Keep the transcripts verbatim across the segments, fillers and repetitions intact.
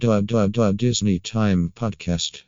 Duh, duh, duh, Disney Time Podcast.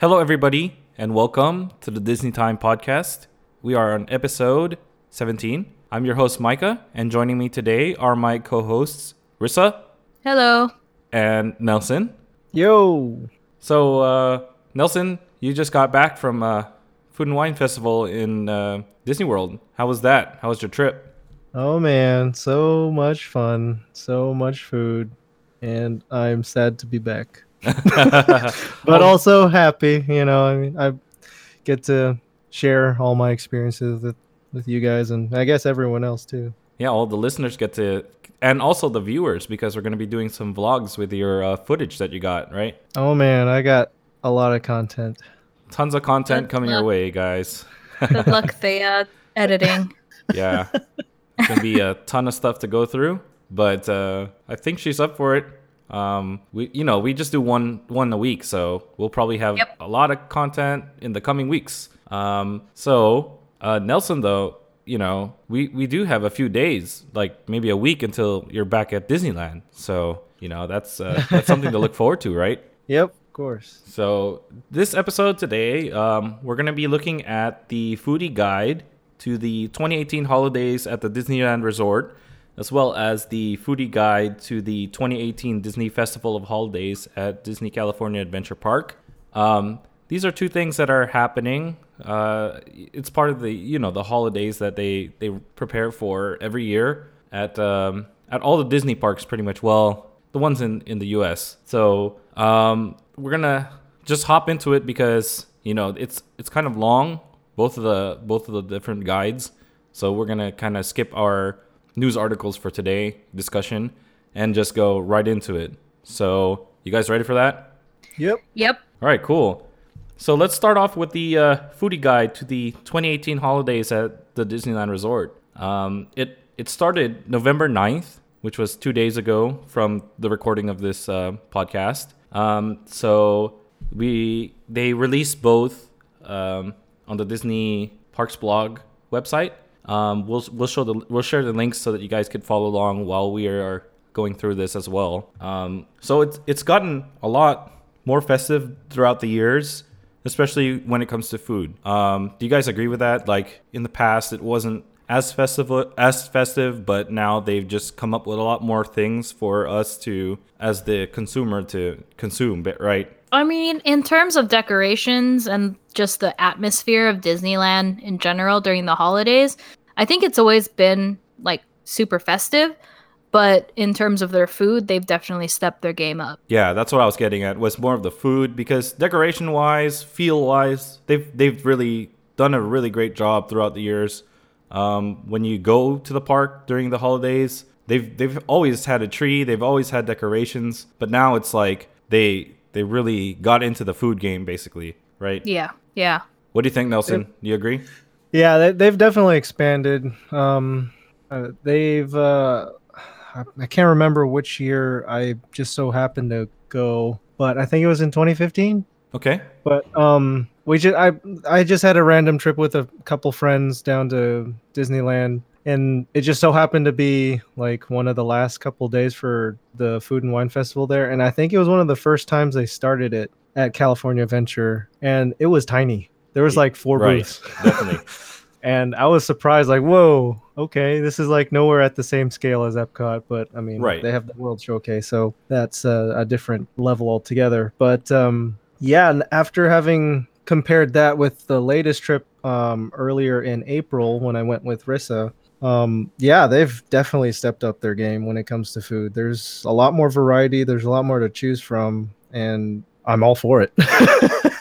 Hello, everybody, and welcome to the Disney Time Podcast. We are on episode seventeen. I'm your host, Micah, and joining me today are my co-hosts, Rissa. Hello. And Nelson. Yo. So, uh, Nelson, you just got back from uh, Food and Wine Festival in uh, Disney World. How was that? How was your trip? Oh, man. So much fun. So much food. And I'm sad to be back. But also happy. You know, I mean, I get to share all my experiences with with you guys, and I guess everyone else too. Yeah, all the listeners get to, and also the viewers, because we're going to be doing some vlogs with your uh, footage that you got, right? Oh man, I got a lot of content. Tons of content Good coming luck. your way, guys. Good luck the uh, editing. Yeah, it's going to be a ton of stuff to go through, but uh, I think she's up for it. Um, we, you know, we just do one one a week, so we'll probably have yep. a lot of content in the coming weeks. Um, so. Uh, Nelson, though, you know, we, we do have a few days, like maybe a week until you're back at Disneyland. So, you know, that's uh, that's something to look forward to, right? Yep, of course. So this episode today, um, we're going to be looking at the foodie guide to the twenty eighteen holidays at the Disneyland Resort, as well as the foodie guide to the twenty eighteen Disney Festival of Holidays at Disney California Adventure Park. Um, these are two things that are happening. Uh, it's part of the, you know, the holidays that they, they prepare for every year at, um, at all the Disney parks, pretty much. Well, the ones in, in the U S. So, um, we're going to just hop into it because, you know, it's, it's kind of long, both of the, both of the different guides. So we're going to kind of skip our news articles for today discussion and just go right into it. So you guys ready for that? Yep. Yep. All right, cool. So let's start off with the uh, foodie guide to the twenty eighteen holidays at the Disneyland Resort. Um, it it started November ninth, which was two days ago from the recording of this uh, podcast. Um, so we they released both um, on the Disney Parks blog website. Um, we'll we'll show the we'll share the links so that you guys could follow along while we are going through this as well. Um, so it's it's gotten a lot more festive throughout the years, especially when it comes to food. Um, do you guys agree with that? Like, in the past, it wasn't as festive, as festive, but now they've just come up with a lot more things for us to, as the consumer, to consume, right? I mean, in terms of decorations and just the atmosphere of Disneyland in general during the holidays, I think it's always been, like, super festive. But in terms of their food, they've definitely stepped their game up. Yeah, that's what I was getting at, was more of the food, because decoration-wise, feel-wise, they've they've really done a really great job throughout the years. Um, when you go to the park during the holidays, they've they've always had a tree, they've always had decorations, but now it's like they they really got into the food game, basically, right? Yeah, yeah. What do you think, Nelson? It, do you agree? Yeah, they, they've definitely expanded. Um, uh, they've... Uh, I can't remember which year I just so happened to go, but I think it was in twenty fifteen. Okay. But um, we just I I just had a random trip with a couple friends down to Disneyland, and it just so happened to be like one of the last couple days for the Food and Wine Festival there, and I think it was one of the first times they started it at California Adventure, and it was tiny. There was like four right. booths. Definitely. And I was surprised, like, whoa, okay, this is like nowhere at the same scale as Epcot, but I mean, right. they have the World Showcase, so that's a, a different level altogether. But um, yeah, and after having compared that with the latest trip um, earlier in April when I went with Rissa, um, yeah, they've definitely stepped up their game when it comes to food. There's a lot more variety, there's a lot more to choose from, and I'm all for it.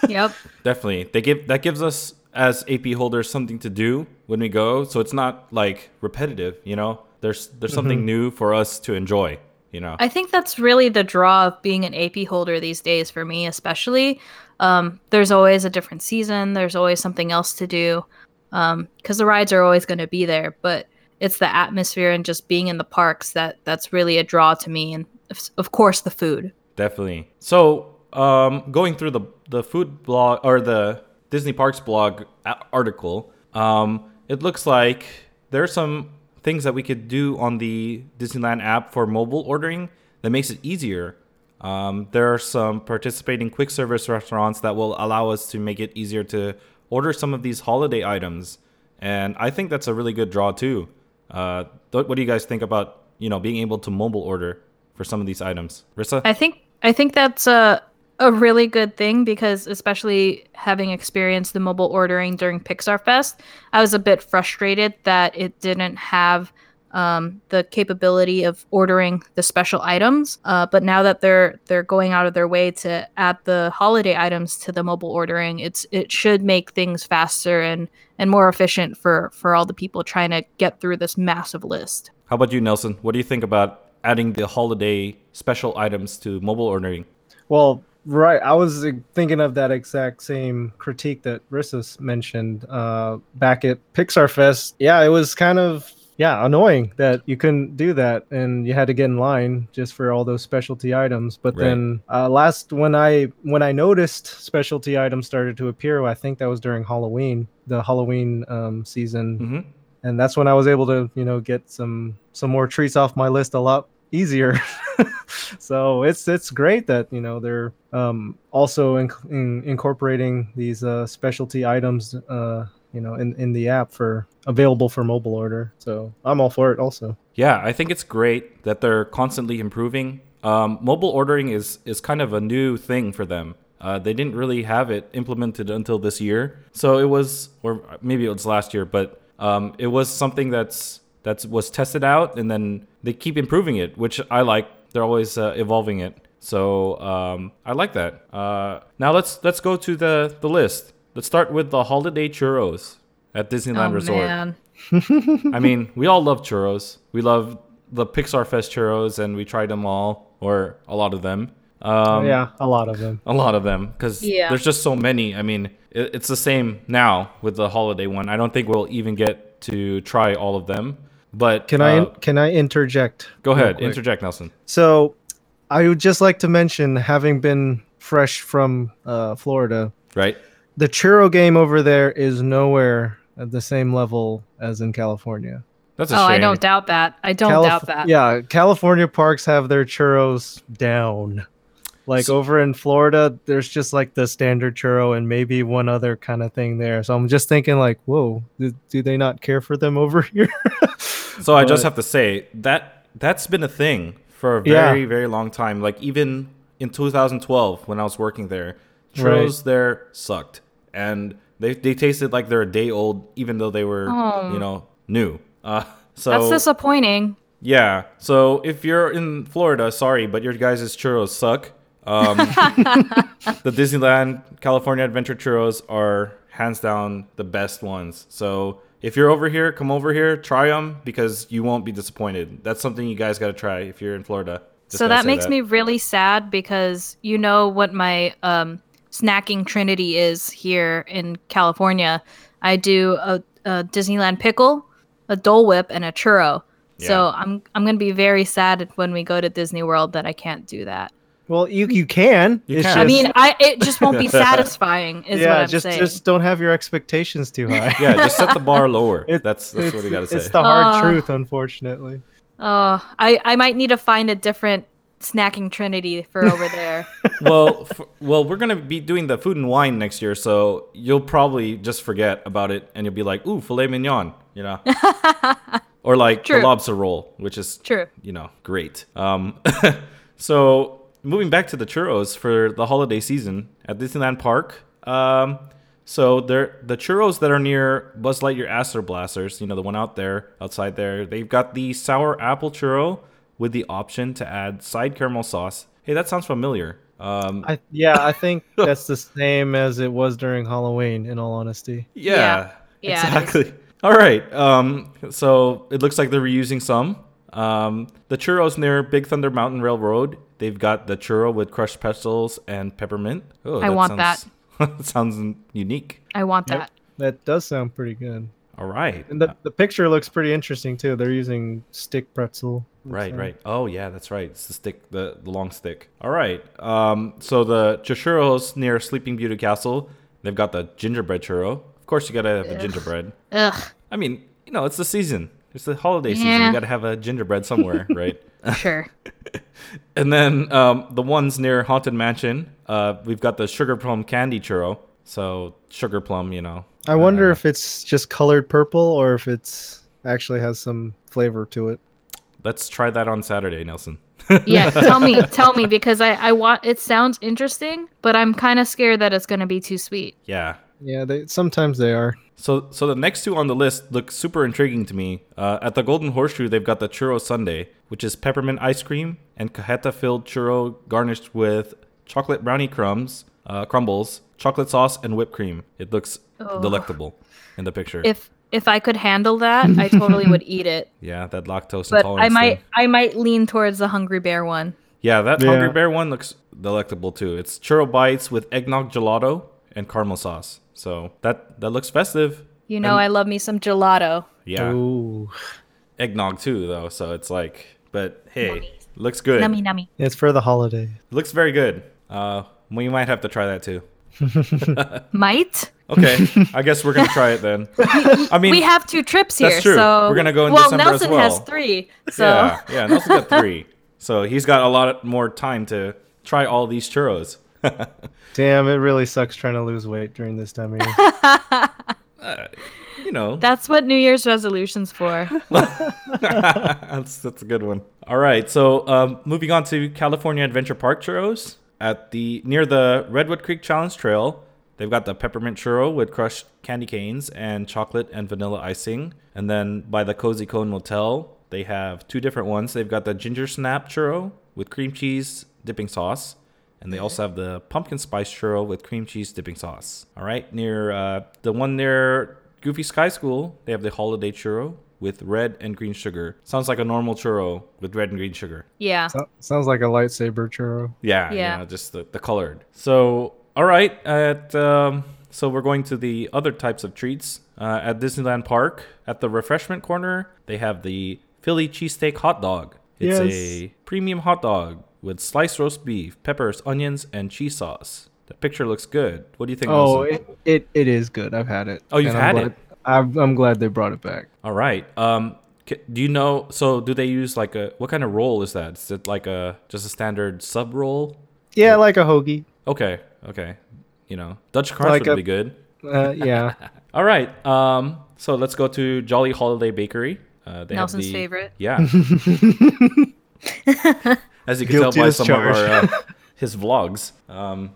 Yep. Definitely. They give that gives us, as A P holders, something to do when we go, so it's not like repetitive, you know, there's there's mm-hmm. something new for us to enjoy, you know. I think that's really the draw of being an A P holder these days, for me especially. Um there's always a different season, there's always something else to do, um because the rides are always going to be there, but it's the atmosphere and just being in the parks that that's really a draw to me. And of course, the food. Definitely. So um, going through the, the food blog or the Disney Parks blog article, um, it looks like there are some things that we could do on the Disneyland app for mobile ordering that makes it easier. Um, there are some participating quick service restaurants that will allow us to make it easier to order some of these holiday items. And I think that's a really good draw, too. Uh, th- what do you guys think about, you know, being able to mobile order for some of these items? Rissa? I think I think that's a, a really good thing, because especially having experienced the mobile ordering during Pixar Fest, I was a bit frustrated that it didn't have Um, the capability of ordering the special items. Uh, but now that they're they're going out of their way to add the holiday items to the mobile ordering, it's it should make things faster and, and more efficient for, for all the people trying to get through this massive list. How about you, Nelson? What do you think about adding the holiday special items to mobile ordering? Well, right. I was thinking of that exact same critique that Rissa's mentioned uh, back at Pixar Fest. Yeah, it was kind of... Yeah, annoying that you couldn't do that and you had to get in line just for all those specialty items. But right. then uh, last when I when I noticed specialty items started to appear, I think that was during Halloween, the Halloween um, season. Mm-hmm. And that's when I was able to, you know, get some some more treats off my list a lot easier. So it's it's great that, you know, they're um, also in, in incorporating these uh, specialty items uh you know, in, in the app for available for mobile order. So I'm all for it also. Yeah, I think it's great that they're constantly improving. Um, mobile ordering is, is kind of a new thing for them. Uh, they didn't really have it implemented until this year. So it was, or maybe it was last year, but um, it was something that's that was tested out, and then they keep improving it, which I like. They're always uh, evolving it. So um, I like that. Uh, now let's let's go to the, the list. Let's start with the holiday churros at Disneyland oh, Resort. Man. I mean, we all love churros. We love the Pixar Fest churros, and we tried them all, or a lot of them. Um, yeah, a lot of them. A lot of them, because yeah. there's just so many. I mean, it, it's the same now with the holiday one. I don't think we'll even get to try all of them. But can uh, I in- can I interject? Go ahead, interject, Nelson. So, I would just like to mention, having been fresh from uh, Florida, right. The churro game over there is nowhere at the same level as in California. That's a shame. Oh, I don't doubt that. I don't Calif- doubt that. Yeah, California parks have their churros down. Like so- over in Florida, there's just like the standard churro and maybe one other kind of thing there. So I'm just thinking like, whoa, do, do they not care for them over here? So but- I just have to say that that's been a thing for a very, yeah. very long time. Like even in two thousand twelve when I was working there, churros right. there sucked. And they they tasted like they're a day old, even though they were, um, you know, new. Uh, so that's disappointing. Yeah. So if you're in Florida, sorry, but your guys' churros suck. Um, the Disneyland California Adventure churros are hands down the best ones. So if you're over here, come over here, try them, because you won't be disappointed. That's something you guys got to try if you're in Florida. Just so that makes that. me really sad, because you know what my... Um, snacking trinity is here in California. I do a, a Disneyland pickle, a Dole Whip, and a churro. Yeah. So I'm I'm gonna be very sad when we go to Disney World that I can't do that. Well, you you can. You can. Just... I mean, I it just won't be satisfying. Is yeah, what I'm just, saying. Just don't have your expectations too high. Yeah, just set the bar lower. It, that's that's what you gotta say. It's the hard uh, truth, unfortunately. Oh, uh, I I might need to find a different snacking trinity for over there. well f- well we're gonna be doing the food and wine next year, so you'll probably just forget about it and you'll be like, ooh, filet mignon, you know. Or like true. The lobster roll, which is true, you know, great. Um so moving back to the churros for the holiday season at Disneyland Park, um so there the churros that are near Buzz Lightyear Astro Blasters, you know, the one out there outside there, they've got the sour apple churro with the option to add side caramel sauce. Hey, that sounds familiar. Um, I, yeah, I think that's the same as it was during Halloween, in all honesty. Yeah, yeah. Exactly. All right. Um, so it looks like they're reusing some. Um, the churros near Big Thunder Mountain Railroad, they've got the churro with crushed pretzels and peppermint. Oh, I that want sounds, that. That sounds unique. I want yep. that. That does sound pretty good. All right. And the, the picture looks pretty interesting too. They're using stick pretzel. Right, like. right. Oh yeah, that's right. It's the stick, the, the long stick. All right. Um, so the churros near Sleeping Beauty Castle, they've got the gingerbread churro. Of course you gotta have Ugh. a gingerbread. Ugh. I mean, you know, it's the season. It's the holiday yeah. season. You gotta have a gingerbread somewhere, right? Sure. And then um, the ones near Haunted Mansion, uh, we've got the sugar plum candy churro. So sugar plum, you know. I wonder uh, if it's just colored purple or if it's actually has some flavor to it. Let's try that on Saturday, Nelson. Yeah, tell me, tell me, because I, I want. It sounds interesting, but I'm kind of scared that it's going to be too sweet. Yeah. Yeah, they sometimes they are. So, so the next two on the list look super intriguing to me. Uh, at the Golden Horseshoe, they've got the churro sundae, which is peppermint ice cream and cajeta-filled churro garnished with chocolate brownie crumbs, uh, crumbles, chocolate sauce, and whipped cream. It looks oh. delectable in the picture. If if I could handle that, I totally would eat it. Yeah, that lactose but intolerance. But I might thing. I might lean towards the Hungry Bear one. Yeah, that yeah. Hungry Bear one looks delectable too. It's churro bites with eggnog gelato and caramel sauce. So that, that looks festive. You know, and I love me some gelato. Yeah. Ooh. Eggnog too, though. So it's like, but hey, nummy. Looks good. Nummy, nummy. It's for the holiday. Looks very good. Uh, we might have to try that too. Might? Okay. I guess we're going to try it then. I mean, we have two trips here. That's true. So we're going to go in well, December Nelson as well. Nelson has three. So. Yeah, yeah, Nelson's got three. So he's got a lot more time to try all these churros. Damn, it really sucks trying to lose weight during this time of year. uh, you know. That's what New Year's resolution's for. that's, that's a good one. All right, so um, moving on to California Adventure Park churros. At the near the Redwood Creek Challenge Trail, they've got the peppermint churro with crushed candy canes and chocolate and vanilla icing. And then by the Cozy Cone Motel, they have two different ones. They've got the ginger snap churro with cream cheese dipping sauce. And they also have the pumpkin spice churro with cream cheese dipping sauce. All right. Near uh, the one near Goofy Sky School, they have the holiday churro with red and green sugar. Sounds like a normal churro with red and green sugar. Yeah. So- sounds like a lightsaber churro. Yeah. Yeah. You know, just the, the colored. So, all right. At, um, so we're going to the other types of treats. Uh, at Disneyland Park, at the refreshment corner, they have the Philly cheesesteak hot dog. It's yes. a premium hot dog with sliced roast beef, peppers, onions, and cheese sauce. The picture looks good. What do you think? Oh, it, it it is good. I've had it. Oh, you've had glad, it? I'm, I'm glad they brought it back. All right. Um, do you know, so do they use like a, what kind of roll is that? Is it like a, just a standard sub roll? Yeah, or? Like a hoagie. Okay. Okay. You know, Dutch crust like would a, be good. Uh, yeah. All right. Um, so let's go to Jolly Holiday Bakery. Uh, they Nelson's have the, favorite. Yeah. As you can Guilty tell by some charged. of our, uh, his vlogs. Um,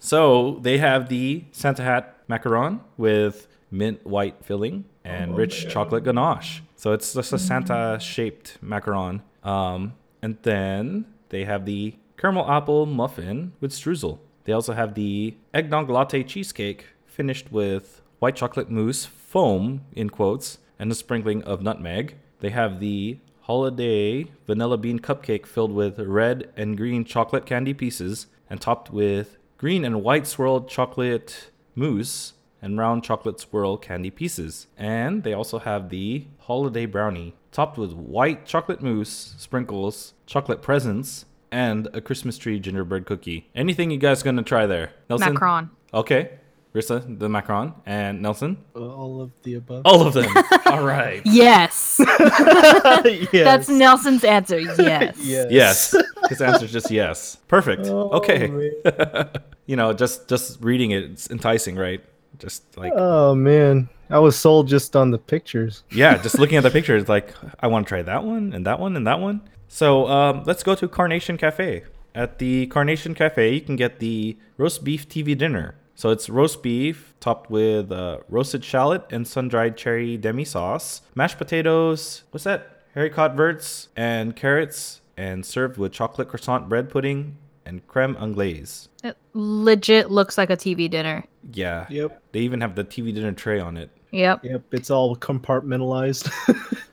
so they have the Santa Hat macaron with mint white filling and oh, rich man. chocolate ganache. So it's just a Santa-shaped macaron. Um, and then they have the caramel apple muffin with streusel. They also have the eggnog latte cheesecake finished with white chocolate mousse foam, in quotes, and a sprinkling of nutmeg. They have the holiday vanilla bean cupcake filled with red and green chocolate candy pieces and topped with green and white swirled chocolate mousse and round chocolate swirl candy pieces. And they also have the holiday brownie topped with white chocolate mousse, sprinkles, chocolate presents, and a Christmas tree gingerbread cookie. Anything you guys gonna try there? Nelson? Macaron. Okay. Rissa, the macaron, and Nelson? All of the above. All of them. All right. Yes. yes. That's Nelson's answer. Yes. yes. Yes. His answer is just yes. Perfect. Oh, okay. you know, just just reading it, it's enticing, right? Just like. Oh man, I was sold just on the pictures. yeah, just looking at the pictures, like I want to try that one and that one and that one. So um, let's go to Carnation Cafe. At the Carnation Cafe, you can get the roast beef T V dinner. So it's roast beef topped with uh, roasted shallot and sun-dried cherry demi sauce, mashed potatoes, what's that? Haricot verts and carrots, and served with chocolate croissant bread pudding and creme anglaise. It legit looks like a T V dinner. Yeah. Yep. They even have the T V dinner tray on it. Yep. Yep. It's all compartmentalized.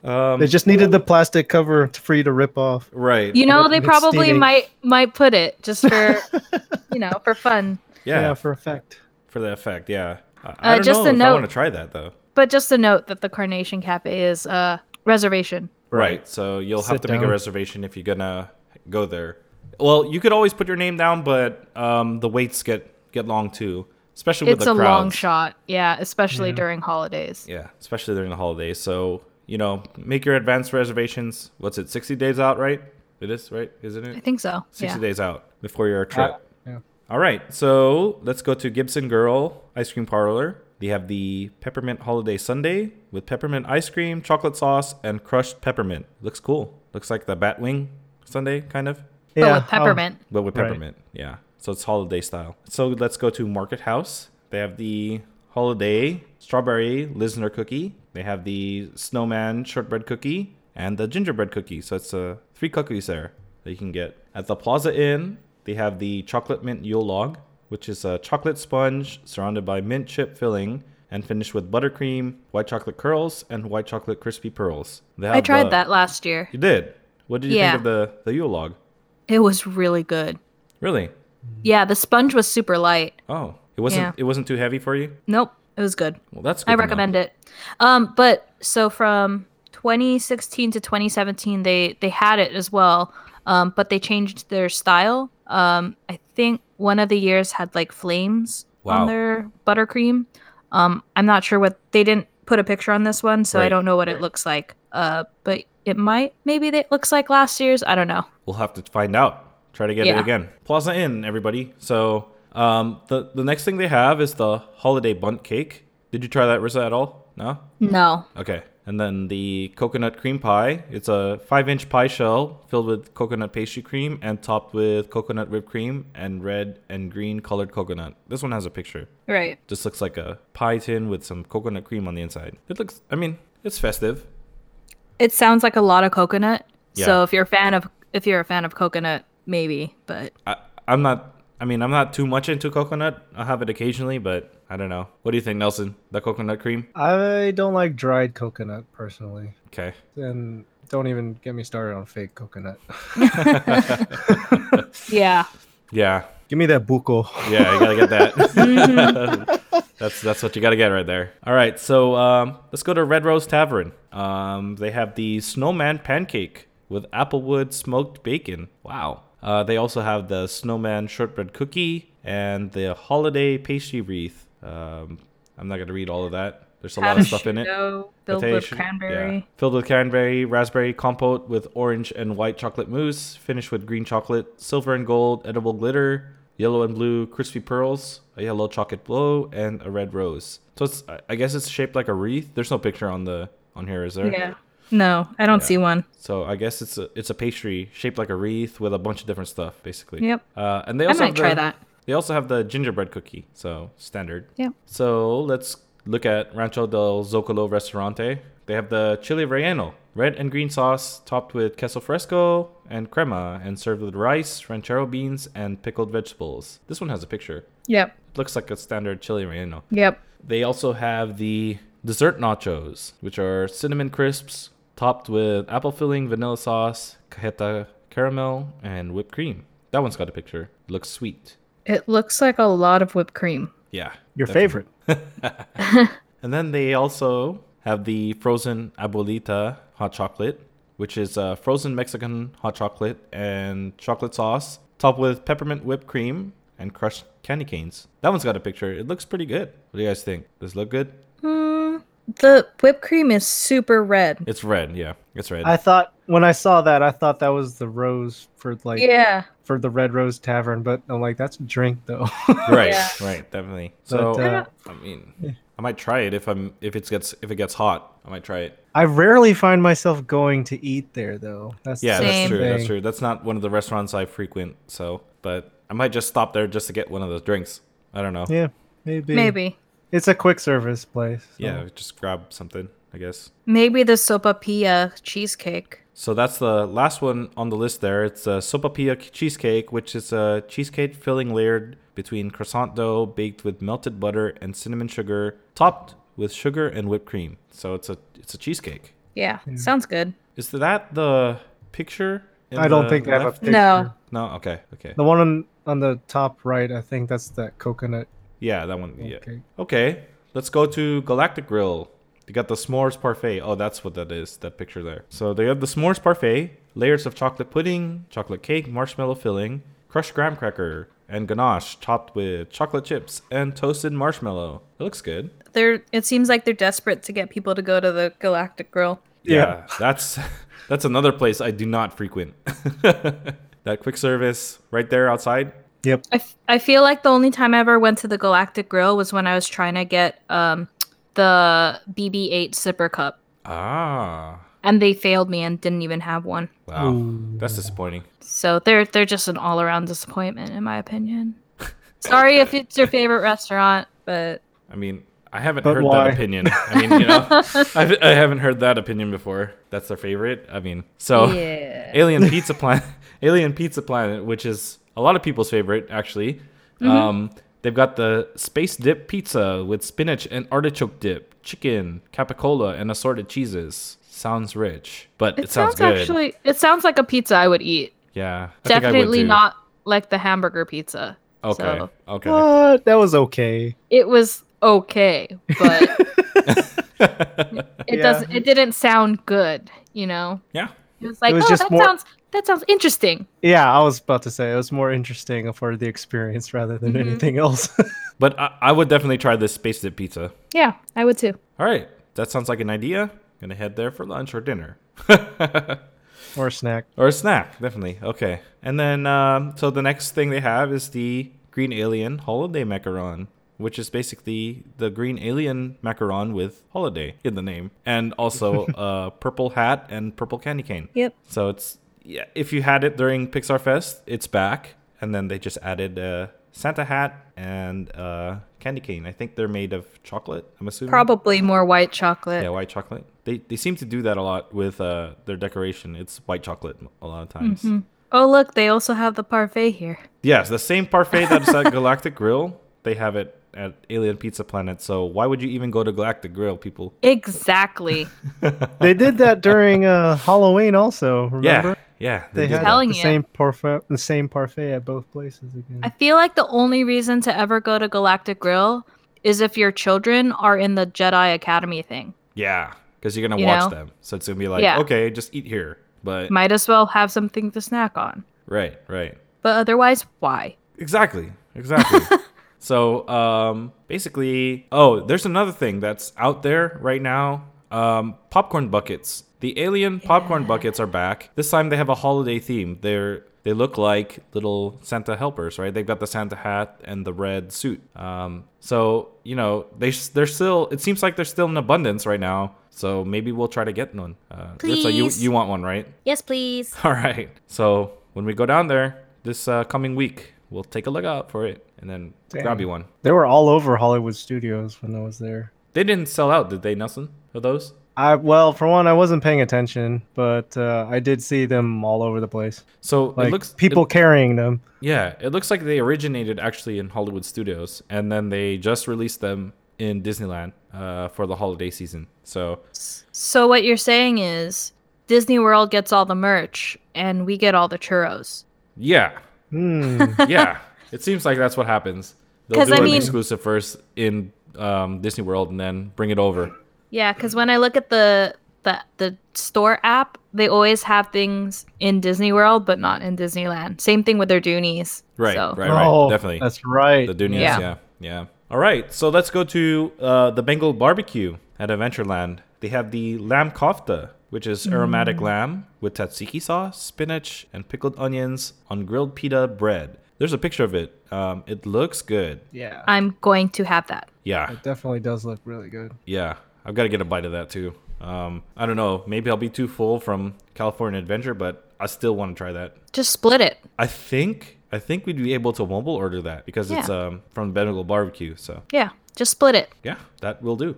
um, they just needed the plastic cover for you to rip off. Right. You know, they probably steaming. might might put it just for, you know, for fun. Yeah. yeah, for effect. For the effect, yeah. I, uh, I don't just know a if note. I want to try that, though. But just a note that the Carnation Cafe is uh, reservation. Right, so you'll Sit have to down. make a reservation if you're going to go there. Well, you could always put your name down, but um, the waits get, get long, too. Especially with it's the crowds. It's a long shot, yeah, especially yeah. during holidays. Yeah, especially during the holidays. So, you know, make your advance reservations. What's it, sixty days out, right? It is, right? Isn't it? I think so, sixty yeah. days out before your trip. Uh, yeah. All right, so let's go to Gibson Girl Ice Cream Parlor. They have the Peppermint Holiday Sundae with peppermint ice cream, chocolate sauce, and crushed peppermint. Looks cool. Looks like the Batwing Sundae, kind of. Yeah. But with peppermint. Um, but with peppermint, right. yeah. So it's holiday style. So let's go to Market House. They have the Holiday Strawberry Listener Cookie. They have the Snowman Shortbread Cookie and the Gingerbread Cookie. So it's uh, three cookies there that you can get. At the Plaza Inn, they have the Chocolate Mint Yule Log, which is a chocolate sponge surrounded by mint chip filling and finished with buttercream, white chocolate curls, and white chocolate crispy pearls. They have I tried the, that last year. You did? What did you yeah. think of the, the Yule log? It was really good. Really? Yeah, the sponge was super light. Oh, it wasn't yeah. It wasn't too heavy for you? Nope, it was good. Well, that's good. I recommend know. it. Um, but so from twenty sixteen to twenty seventeen, they, they had it as well, um, but they changed their style. Um, I think one of the years had like flames wow. on their buttercream. Um, I'm not sure what they didn't put a picture on this one, so right. I don't know what right. it looks like. Uh, but it might maybe it looks like last year's. I don't know. We'll have to find out. Try to get yeah. it again. Plaza Inn, everybody. So um, the the next thing they have is the holiday bundt cake. Did you try that, Rissa, at all? No. No. Okay. And then the coconut cream pie. It's a five-inch pie shell filled with coconut pastry cream and topped with coconut whipped cream and red and green colored coconut. This one has a picture. Right. Just looks like a pie tin with some coconut cream on the inside. It looks, I mean, it's festive. It sounds like a lot of coconut. Yeah. So if you're a fan of if you're a fan of coconut, maybe, but I, I'm not. I mean, I'm not too much into coconut. I'll have it occasionally, but I don't know. What do you think, Nelson? The coconut cream? I don't like dried coconut, personally. Okay. And don't even get me started on fake coconut. yeah. Yeah. Give me that buco. Yeah, you gotta get that. mm-hmm. That's that's what you gotta get right there. All right, so um, let's go to Red Rose Tavern. Um, they have the Snowman Pancake with applewood smoked bacon. Wow. Uh, they also have the Snowman Shortbread Cookie and the Holiday Pastry Wreath. Um, I'm not going to read all of that. There's a lot of stuff in it. Filled with cranberry. Yeah. Filled with cranberry, raspberry compote with orange and white chocolate mousse. Finished with green chocolate, silver and gold, edible glitter, yellow and blue crispy pearls, a yellow chocolate blow, and a red rose. So it's, I guess it's shaped like a wreath. There's no picture on the on here, is there? Yeah. No, I don't yeah. see one. So I guess it's a it's a pastry shaped like a wreath with a bunch of different stuff, basically. Yep. Uh, and they also I might have the, try that. They also have the gingerbread cookie, so standard. Yeah. So let's look at Rancho del Zocolo Restaurante. They have the chili relleno, red and green sauce topped with queso fresco and crema, and served with rice, ranchero beans, and pickled vegetables. This one has a picture. Yep. It looks like a standard chili relleno. Yep. They also have the dessert nachos, which are cinnamon crisps topped with apple filling, vanilla sauce, cajeta caramel, and whipped cream. That one's got a picture. It looks sweet. It looks like a lot of whipped cream. Yeah. Your definitely. favorite. And then they also have the frozen Abuelita hot chocolate, which is a frozen Mexican hot chocolate and chocolate sauce topped with peppermint whipped cream and crushed candy canes. That one's got a picture. It looks pretty good. What do you guys think? Does it look good? Hmm. The whipped cream is super red. It's red, yeah. It's red. I thought when I saw that, I thought that was the rose for like yeah. for the Red Rose Tavern, but I'm like, that's a drink though. right, yeah. right, definitely. So but, uh, I mean, yeah. I might try it if I'm if it gets if it gets hot. I might try it. I rarely find myself going to eat there though. That's yeah, that's true. Thing. That's true. That's not one of the restaurants I frequent. So, but I might just stop there just to get one of those drinks. I don't know. Yeah, maybe. Maybe. It's a quick service place. So. Yeah, just grab something, I guess. Maybe the Sopapilla cheesecake. So that's the last one on the list there. It's a Sopapilla cheesecake, which is a cheesecake filling layered between croissant dough baked with melted butter and cinnamon sugar, topped with sugar and whipped cream. So it's a it's a cheesecake. Yeah, yeah. Sounds good. Is that the picture? I don't the think they have a picture. No. No, okay, okay. The one on, on the top right, I think that's that coconut. Yeah, that one. Yeah. Okay. okay, let's go to Galactic Grill. They got the s'mores parfait. Oh, that's what that is, that picture there. So they have the s'mores parfait, layers of chocolate pudding, chocolate cake, marshmallow filling, crushed graham cracker, and ganache topped with chocolate chips and toasted marshmallow. It looks good. They're, it seems like they're desperate to get people to go to the Galactic Grill. Yeah, yeah. that's that's another place I do not frequent. That quick service right there outside. Yep. I, f- I feel like the only time I ever went to the Galactic Grill was when I was trying to get um the B B eight sipper cup. Ah. And they failed me and didn't even have one. Wow. Ooh. That's disappointing. So they're they're just an all-around disappointment, in my opinion. Sorry if it's your favorite restaurant, but... I mean, I haven't but heard why? that opinion. I mean, you know, I've, I haven't heard that opinion before. That's their favorite. I mean, so... Yeah. Alien Pizza Planet, Alien Pizza Planet, which is a lot of people's favorite, actually. Mm-hmm. Um, they've got the Space Dip Pizza with spinach and artichoke dip, chicken, capicola, and assorted cheeses. Sounds rich, but it, it sounds, sounds good. Actually, it sounds like a pizza I would eat. Yeah. I Definitely not like the hamburger pizza. Okay. So. Okay. What? That was okay. It was okay, but it yeah. doesn't it didn't sound good, you know? Yeah. It was like, it was oh, that more... sounds that sounds interesting. Yeah, I was about to say it was more interesting for the experience rather than mm-hmm. anything else. But I, I would definitely try this Space Dip pizza. Yeah, I would too. All right. That sounds like an idea. Gonna head there for lunch or dinner. Or a snack. Or a snack, definitely. Okay. And then, um, so the next thing they have is the Green Alien Holiday Macaron, which is basically the Green Alien Macaron with holiday in the name. And also a purple hat and purple candy cane. Yep. So it's, yeah, if you had it during Pixar Fest, it's back. And then they just added a Santa hat and uh candy cane. I think they're made of chocolate, I'm assuming. Probably more white chocolate. Yeah, white chocolate. They they seem to do that a lot with uh, their decoration. It's white chocolate a lot of times. Mm-hmm. Oh, look, they also have the parfait here. Yes, the same parfait that's at Galactic Grill, they have it at Alien Pizza Planet. So why would you even go to Galactic Grill, people? Exactly. They did that during uh, Halloween also, remember? Yeah. Yeah, they, they had telling the you. same parfait, the same parfait at both places again. I feel like the only reason to ever go to Galactic Grill is if your children are in the Jedi Academy thing. Yeah. Because you're going to you watch know? them. So it's going to be like, yeah. okay, just eat here. But might as well have something to snack on. Right, right. But otherwise, why? Exactly, exactly. So um, basically, oh, there's another thing that's out there right now. Um, popcorn buckets. The alien popcorn yeah. buckets are back. This time they have a holiday theme. They're they look like little Santa helpers, right? They've got the Santa hat and the red suit. Um, so you know they they're still. It seems like they're still in abundance right now. So maybe we'll try to get one. Uh, please. Rissa, you you want one, right? Yes, please. All right. So when we go down there this uh, coming week, we'll take a look out for it and then Damn. grab you one. They were all over Hollywood Studios when I was there. They didn't sell out, did they, Nelson? Are those? I well, for one, I wasn't paying attention, but uh, I did see them all over the place. So like, it looks people it, carrying them. Yeah, it looks like they originated actually in Hollywood Studios, and then they just released them in Disneyland uh, for the holiday season. So, so what you're saying is Disney World gets all the merch, and we get all the churros. Yeah, mm. yeah. It seems like that's what happens. They'll do I an mean, exclusive first in um, Disney World, and then bring it over. Yeah, because when I look at the, the the store app, they always have things in Disney World, but not in Disneyland. Same thing with their Doonies. Right, so. right, right. Oh, definitely. That's right. The Doonies, yeah. yeah, yeah. All right, so let's go to uh, the Bengal Barbecue at Adventureland. They have the lamb kofta, which is aromatic mm. lamb with tzatziki sauce, spinach, and pickled onions on grilled pita bread. There's a picture of it. Um, it looks good. Yeah. I'm going to have that. Yeah. It definitely does look really good. Yeah. I've got to get a bite of that, too. Um, I don't know. Maybe I'll be too full from California Adventure, but I still want to try that. Just split it. I think I think we'd be able to mobile order that because yeah. it's um, from Bengal Barbecue. So yeah, just split it. Yeah, that will do.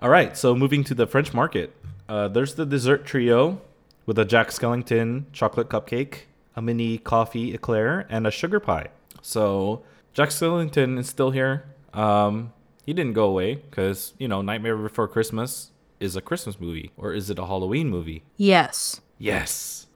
All right. So moving to the French Market. Uh, there's the dessert trio with a Jack Skellington chocolate cupcake, a mini coffee eclair, and a sugar pie. So Jack Skellington is still here. Um He didn't go away because, you know, Nightmare Before Christmas is a Christmas movie. Or is it a Halloween movie? Yes. Yes.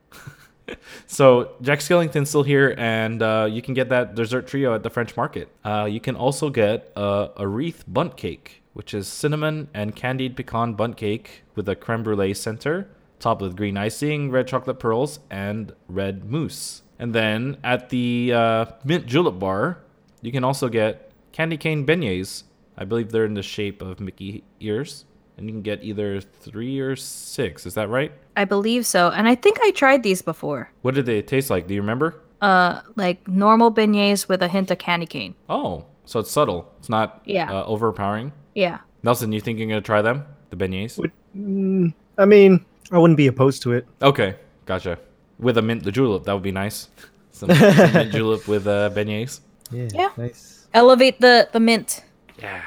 So Jack Skellington's still here, and uh, you can get that dessert trio at the French Market. Uh, you can also get uh, a wreath bundt cake, which is cinnamon and candied pecan bundt cake with a creme brulee center, topped with green icing, red chocolate pearls, and red mousse. And then at the uh, mint julep bar, you can also get candy cane beignets. I believe they're in the shape of Mickey ears. And you can get either three or six. Is that right? I believe so. And I think I tried these before. What did they taste like? Do you remember? Uh, like normal beignets with a hint of candy cane. Oh, so it's subtle. It's not yeah. uh, overpowering? Yeah. Nelson, you think you're going to try them? The beignets? Would, mm, I mean, I wouldn't be opposed to it. Okay, gotcha. With a mint the julep, that would be nice. Some, some mint julep with uh, beignets. Yeah, yeah, nice. Elevate the, the mint. Yeah.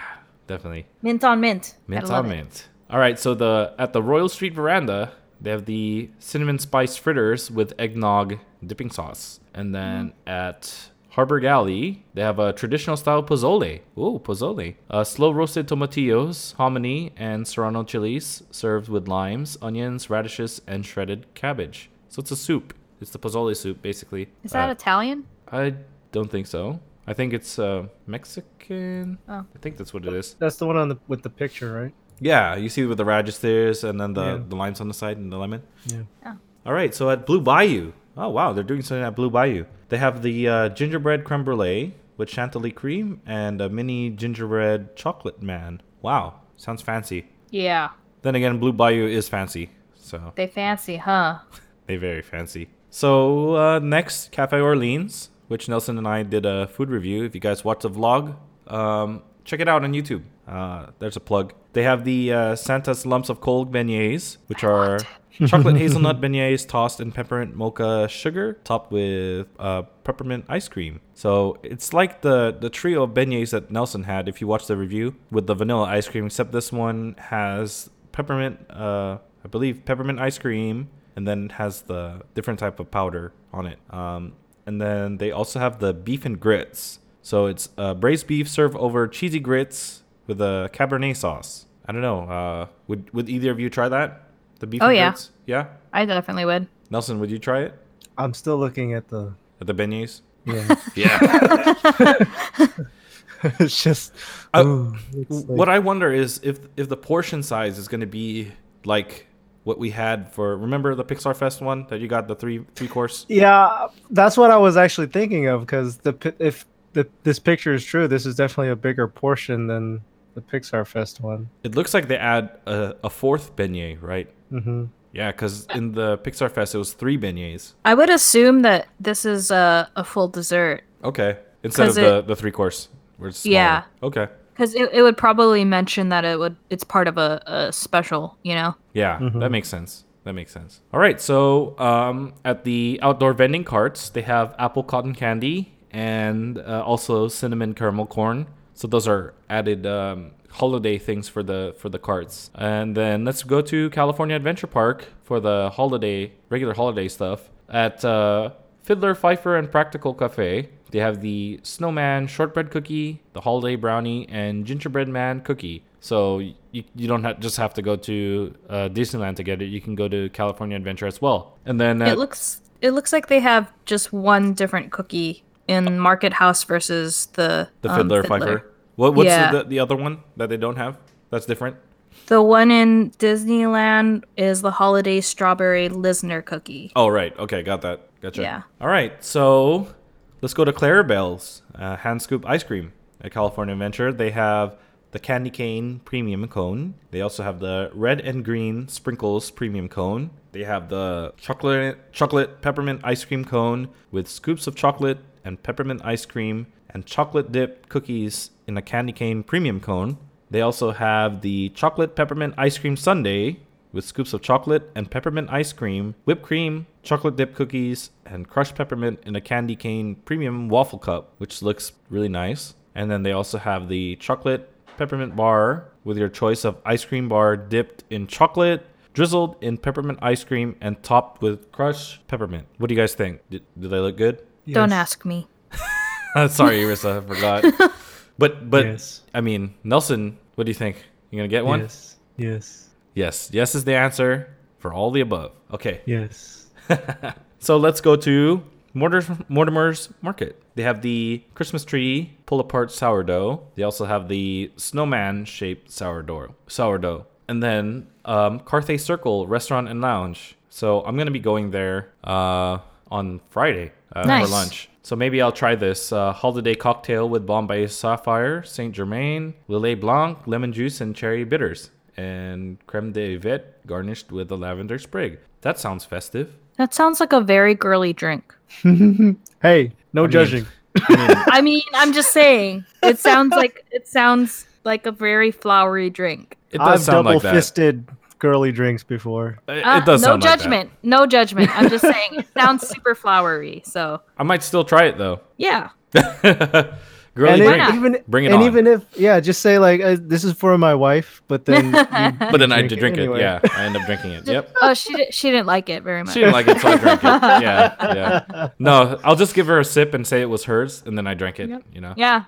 Definitely. Mint on mint. Mint on mint. All right, so the at the Royal Street Veranda, they have the cinnamon spice fritters with eggnog dipping sauce. And then mm. at Harbor Galley, they have a traditional style pozole. Ooh, pozole. Uh, slow roasted tomatillos, hominy, and serrano chilies served with limes, onions, radishes, and shredded cabbage. So it's a soup. It's the pozole soup, basically. Is that uh, Italian? I don't think so. I think it's uh, Mexican. Oh. I think that's what it is. That's the one on the with the picture, right? Yeah, you see with the radishes and then the, yeah. the limes on the side and the lemon. Yeah. Oh. All right, so at Blue Bayou. Oh, wow, they're doing something at Blue Bayou. They have the uh, gingerbread creme brulee with chantilly cream and a mini gingerbread chocolate man. Wow, sounds fancy. Yeah. Then again, Blue Bayou is fancy. So they fancy, huh? They very fancy. So uh, next, Cafe Orleans, which Nelson and I did a food review. If you guys watch the vlog, um, check it out on YouTube. Uh, there's a plug. They have the uh, Santa's Lumps of Cold beignets, which I are chocolate hazelnut beignets tossed in peppermint mocha sugar, topped with uh, peppermint ice cream. So it's like the, the trio of beignets that Nelson had, if you watch the review, with the vanilla ice cream, except this one has peppermint, uh, I believe peppermint ice cream, and then has the different type of powder on it. Um, And then they also have the beef and grits. So it's uh, braised beef served over cheesy grits with a Cabernet sauce. I don't know. Uh, would would either of you try that? The beef oh, and yeah. grits? Yeah? I definitely would. Nelson, would you try it? I'm still looking at the... At the beignets? Yeah. Yeah. It's just... Uh, ooh, it's like... What I wonder is if, if the portion size is going to be like... what we had for, remember the Pixar Fest one that you got the three three course? Yeah, that's what I was actually thinking of, because the if the this picture is true, this is definitely a bigger portion than the Pixar Fest one. It looks like they add a, a fourth beignet, right? Mm-hmm. Yeah, because in the Pixar Fest it was three beignets. I would assume that this is a, a full dessert. Okay, instead of it, the, the three course. Where it's yeah. Okay. Because it, it would probably mention that it would it's part of a, a special, you know? Yeah, mm-hmm. that makes sense. That makes sense. All right, so um, at the outdoor vending carts, they have apple cotton candy and uh, also cinnamon caramel corn. So those are added um, holiday things for the for the carts. And then let's go to California Adventure Park for the holiday regular holiday stuff. At uh, Fiddler, Pfeiffer, and Practical Cafe, they have the Snowman Shortbread Cookie, the Holiday Brownie, and Gingerbread Man Cookie. So you, you don't have, just have to go to uh, Disneyland to get it. You can go to California Adventure as well. And then at, it looks it looks like they have just one different cookie in Market House versus the the Fiddler um, Pfeiffer. What what's yeah. the, the other one that they don't have? That's different. The one in Disneyland is the Holiday Strawberry Listener Cookie. Oh right, okay, got that, gotcha. Yeah. All right, so. Let's go to Clarabelle's uh, hand scoop ice cream at California Adventure. They have the candy cane premium cone. They also have the red and green sprinkles premium cone. They have the chocolate chocolate peppermint ice cream cone with scoops of chocolate and peppermint ice cream and chocolate dipped cookies in a candy cane premium cone. They also have the chocolate peppermint ice cream sundae with scoops of chocolate and peppermint ice cream, whipped cream, chocolate dip cookies, and crushed peppermint in a candy cane premium waffle cup, which looks really nice. And then they also have the chocolate peppermint bar with your choice of ice cream bar dipped in chocolate, drizzled in peppermint ice cream, and topped with crushed peppermint. What do you guys think? Do, do they look good? Yes. Don't ask me. Sorry, Rissa, I forgot. But, but yes. I mean, Nelson, what do you think? You going to get one? Yes, yes. Yes. Yes is the answer for all the above. Okay. Yes. So let's go to Mortimer's Market. They have the Christmas tree pull-apart sourdough. They also have the snowman-shaped sourdough. sourdough. And then um, Carthay Circle Restaurant and Lounge. So I'm going to be going there uh, on Friday uh, nice. for lunch. So maybe I'll try this uh, holiday cocktail with Bombay Sapphire, Saint Germain, Lillet Blanc, lemon juice, and cherry bitters. And creme de vette garnished with a lavender sprig. That sounds festive. That sounds like a very girly drink. Hey, no I judging. Mean, I, mean. I mean, I'm just saying. It sounds like it sounds like a very flowery drink. It does I've sound like that. I've double-fisted girly drinks before. It, uh, it does no sound judgment. Like that. No judgment. I'm just saying. It sounds super flowery. So I might still try it though. Yeah. Girly and drink. Even, Bring it and on. And even if, yeah, just say like, uh, this is for my wife, but then. But then I drink it. Anyway. Yeah, I end up drinking it. Yep. Oh, she she didn't like it very much. She didn't like it, so I drank it. Yeah, yeah. No, I'll just give her a sip and say it was hers, and then I drank it. Yep. You know. Yeah.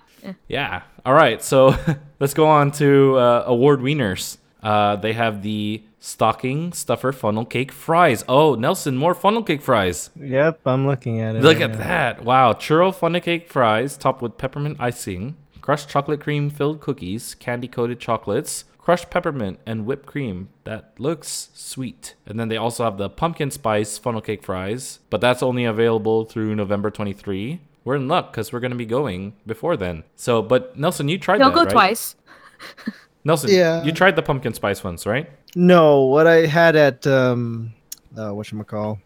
Yeah. All right. So let's go on to uh, award wieners. Uh, they have the stocking stuffer funnel cake fries. Oh, Nelson, more funnel cake fries. Yep, I'm looking at it. Look right at now. That. Wow. Churro funnel cake fries topped with peppermint icing, crushed chocolate cream filled cookies, candy coated chocolates, crushed peppermint, and whipped cream. That looks sweet. And then they also have the pumpkin spice funnel cake fries, but that's only available through November twenty-third. We're in luck because we're going to be going before then. So, but Nelson, you tried Don't that, Don't go right? twice. Nelson, yeah. You tried the pumpkin spice ones, right? No, what I had at um, uh, whatchamacall?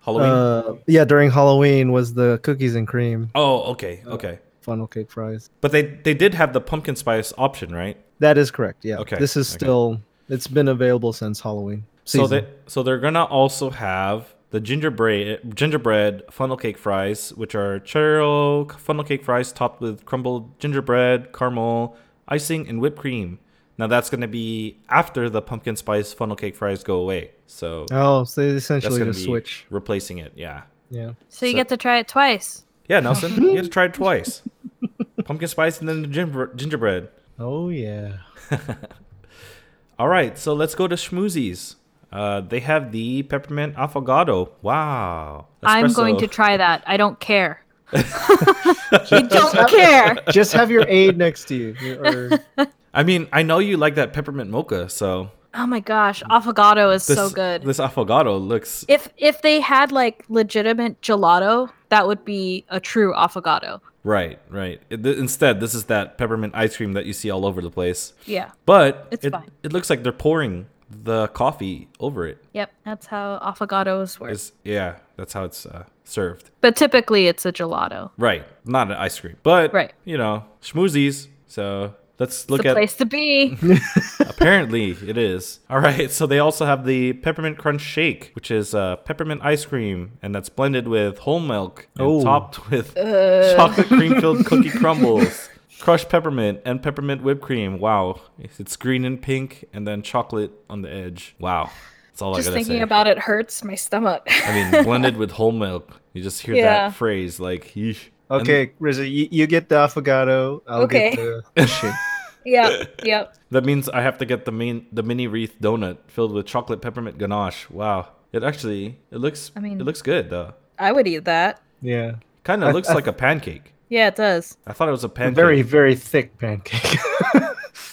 Halloween. Uh, yeah, during Halloween was the cookies and cream. Oh, okay, okay. Uh, funnel cake fries. But they they did have the pumpkin spice option, right? That is correct. Yeah. Okay. This is okay. still it's been available since Halloween season. So they so they're gonna also have the gingerbread gingerbread funnel cake fries, which are churro funnel cake fries topped with crumbled gingerbread, caramel, icing, and whipped cream. Now, that's going to be after the pumpkin spice funnel cake fries go away. So Oh, so they essentially going to switch. Replacing it, yeah. Yeah. So you so, get to try it twice. Yeah, Nelson, you get to try it twice. Pumpkin spice and then the ginger- gingerbread. Oh, yeah. All right, so let's go to Schmoozie's. Uh, they have the peppermint affogato. Wow. Espresso. I'm going to try that. I don't care. You don't have, care. Just have your aide next to you. Or... I mean, I know you like that peppermint mocha, so. Oh my gosh, affogato is this, so good. This affogato looks. If if they had like legitimate gelato, that would be a true affogato. Right, right. It, th- instead, this is that peppermint ice cream that you see all over the place. Yeah. But it's it, fine. It looks like they're pouring the coffee over it. Yep, that's how affogatos work. It's, yeah, that's how it's uh, served. But typically, it's a gelato. Right, not an ice cream. But, right. You know, Schmoozie's, so. Let's look it's a at place to be. Apparently, it is. All right. So they also have the peppermint crunch shake, which is uh, peppermint ice cream, and that's blended with whole milk and oh. topped with uh. chocolate cream-filled cookie crumbles, crushed peppermint, and peppermint whipped cream. Wow, it's green and pink, and then chocolate on the edge. Wow, that's all just I gotta say. Just thinking about it hurts my stomach. I mean, blended with whole milk. You just hear yeah. that phrase, like. Eesh. Okay, Rizzo, you, you get the affogato. I'll okay. get the shake. Yeah, yep. That means I have to get the main, the mini wreath donut filled with chocolate peppermint ganache. Wow, it actually it looks. I mean, it looks good though. I would eat that. Yeah, kind of looks I, like a pancake. Yeah, it does. I thought it was a pancake. A very very thick pancake.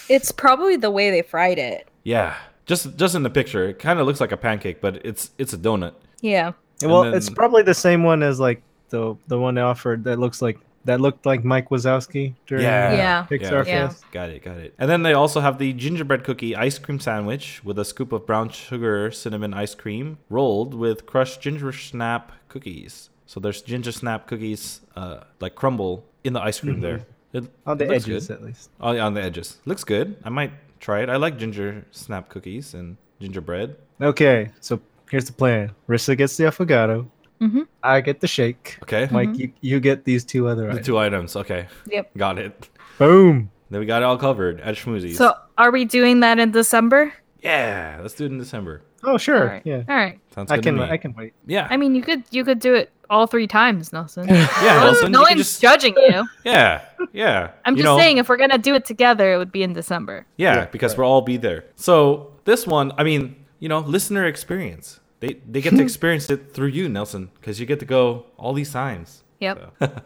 It's probably the way they fried it. Yeah, just just in the picture, it kind of looks like a pancake, but it's it's a donut. Yeah. And well, then, it's probably the same one as like. So the one they offered that looks like that looked like Mike Wazowski during yeah. Yeah. Pixar yeah. Fest. Yeah. Got it, got it. And then they also have the gingerbread cookie ice cream sandwich with a scoop of brown sugar cinnamon ice cream rolled with crushed ginger snap cookies. So there's ginger snap cookies uh, like crumble in the ice cream mm-hmm. there. It, on the edges good. At least. Oh, yeah, on the edges. Looks good. I might try it. I like ginger snap cookies and gingerbread. Okay, so here's the plan. Rissa gets the affogato. Mm-hmm. I get the shake. Okay. Mike, mm-hmm. you, you get these two other the items. The two items. Okay. Yep. Got it. Boom. Then we got it all covered at Schmoozie's. So are we doing that in December? Yeah. Let's do it in December. Oh, sure. All right. Yeah. All right. Sounds good I can, to me. I can wait. Yeah. I mean, you could you could do it all three times, Nelson. Yeah, Nelson. No one's just... judging you. Yeah. Yeah. I'm you just know... saying if we're going to do it together, it would be in December. Yeah, yeah because right. we'll all be there. So this one, I mean, you know, listener experience. they they get to experience it through you, Nelson, because you get to go all these times. Yep. So.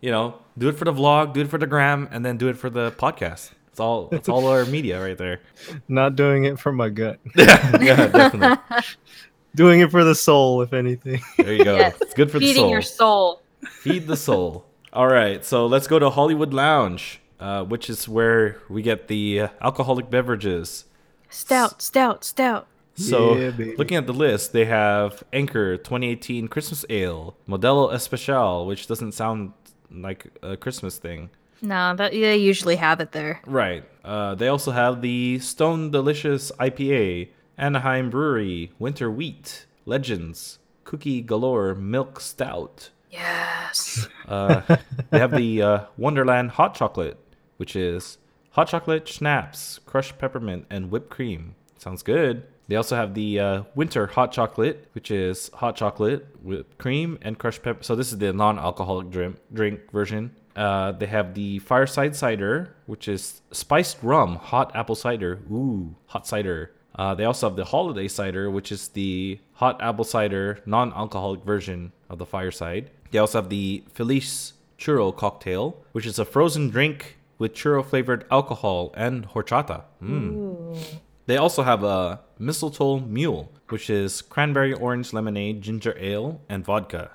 You know, do it for the vlog, do it for the gram, and then do it for the podcast. It's all it's all our media right there. Not doing it for my gut. Yeah, yeah, definitely. Doing it for the soul, if anything. There you go. Yes. It's good for Feeding the soul. Feeding your soul. Feed the soul. All right, so let's go to Hollywood Lounge, uh, which is where we get the uh, alcoholic beverages. Stout, stout, stout. So, yeah, looking at the list, they have Anchor twenty eighteen Christmas Ale, Modelo Especial, which doesn't sound like a Christmas thing. No, that, they usually have it there. Right. Uh, they also have the Stone Delicious I P A, Anaheim Brewery, Winter Wheat, Legends, Cookie Galore Milk Stout. Yes. Uh, they have the uh, Wonderland Hot Chocolate, which is hot chocolate, schnapps, crushed peppermint, and whipped cream. Sounds good. They also have the uh, Winter Hot Chocolate, which is hot chocolate, whipped cream, and crushed pepper. So this is the non-alcoholic drink, drink version. Uh, they have the Fireside Cider, which is spiced rum, hot apple cider. Ooh, hot cider. Uh, they also have the Holiday Cider, which is the hot apple cider, non-alcoholic version of the Fireside. They also have the Feliz Churro Cocktail, which is a frozen drink with churro-flavored alcohol and horchata. Mm. They also have a Mistletoe Mule, which is cranberry orange lemonade, ginger ale, and vodka.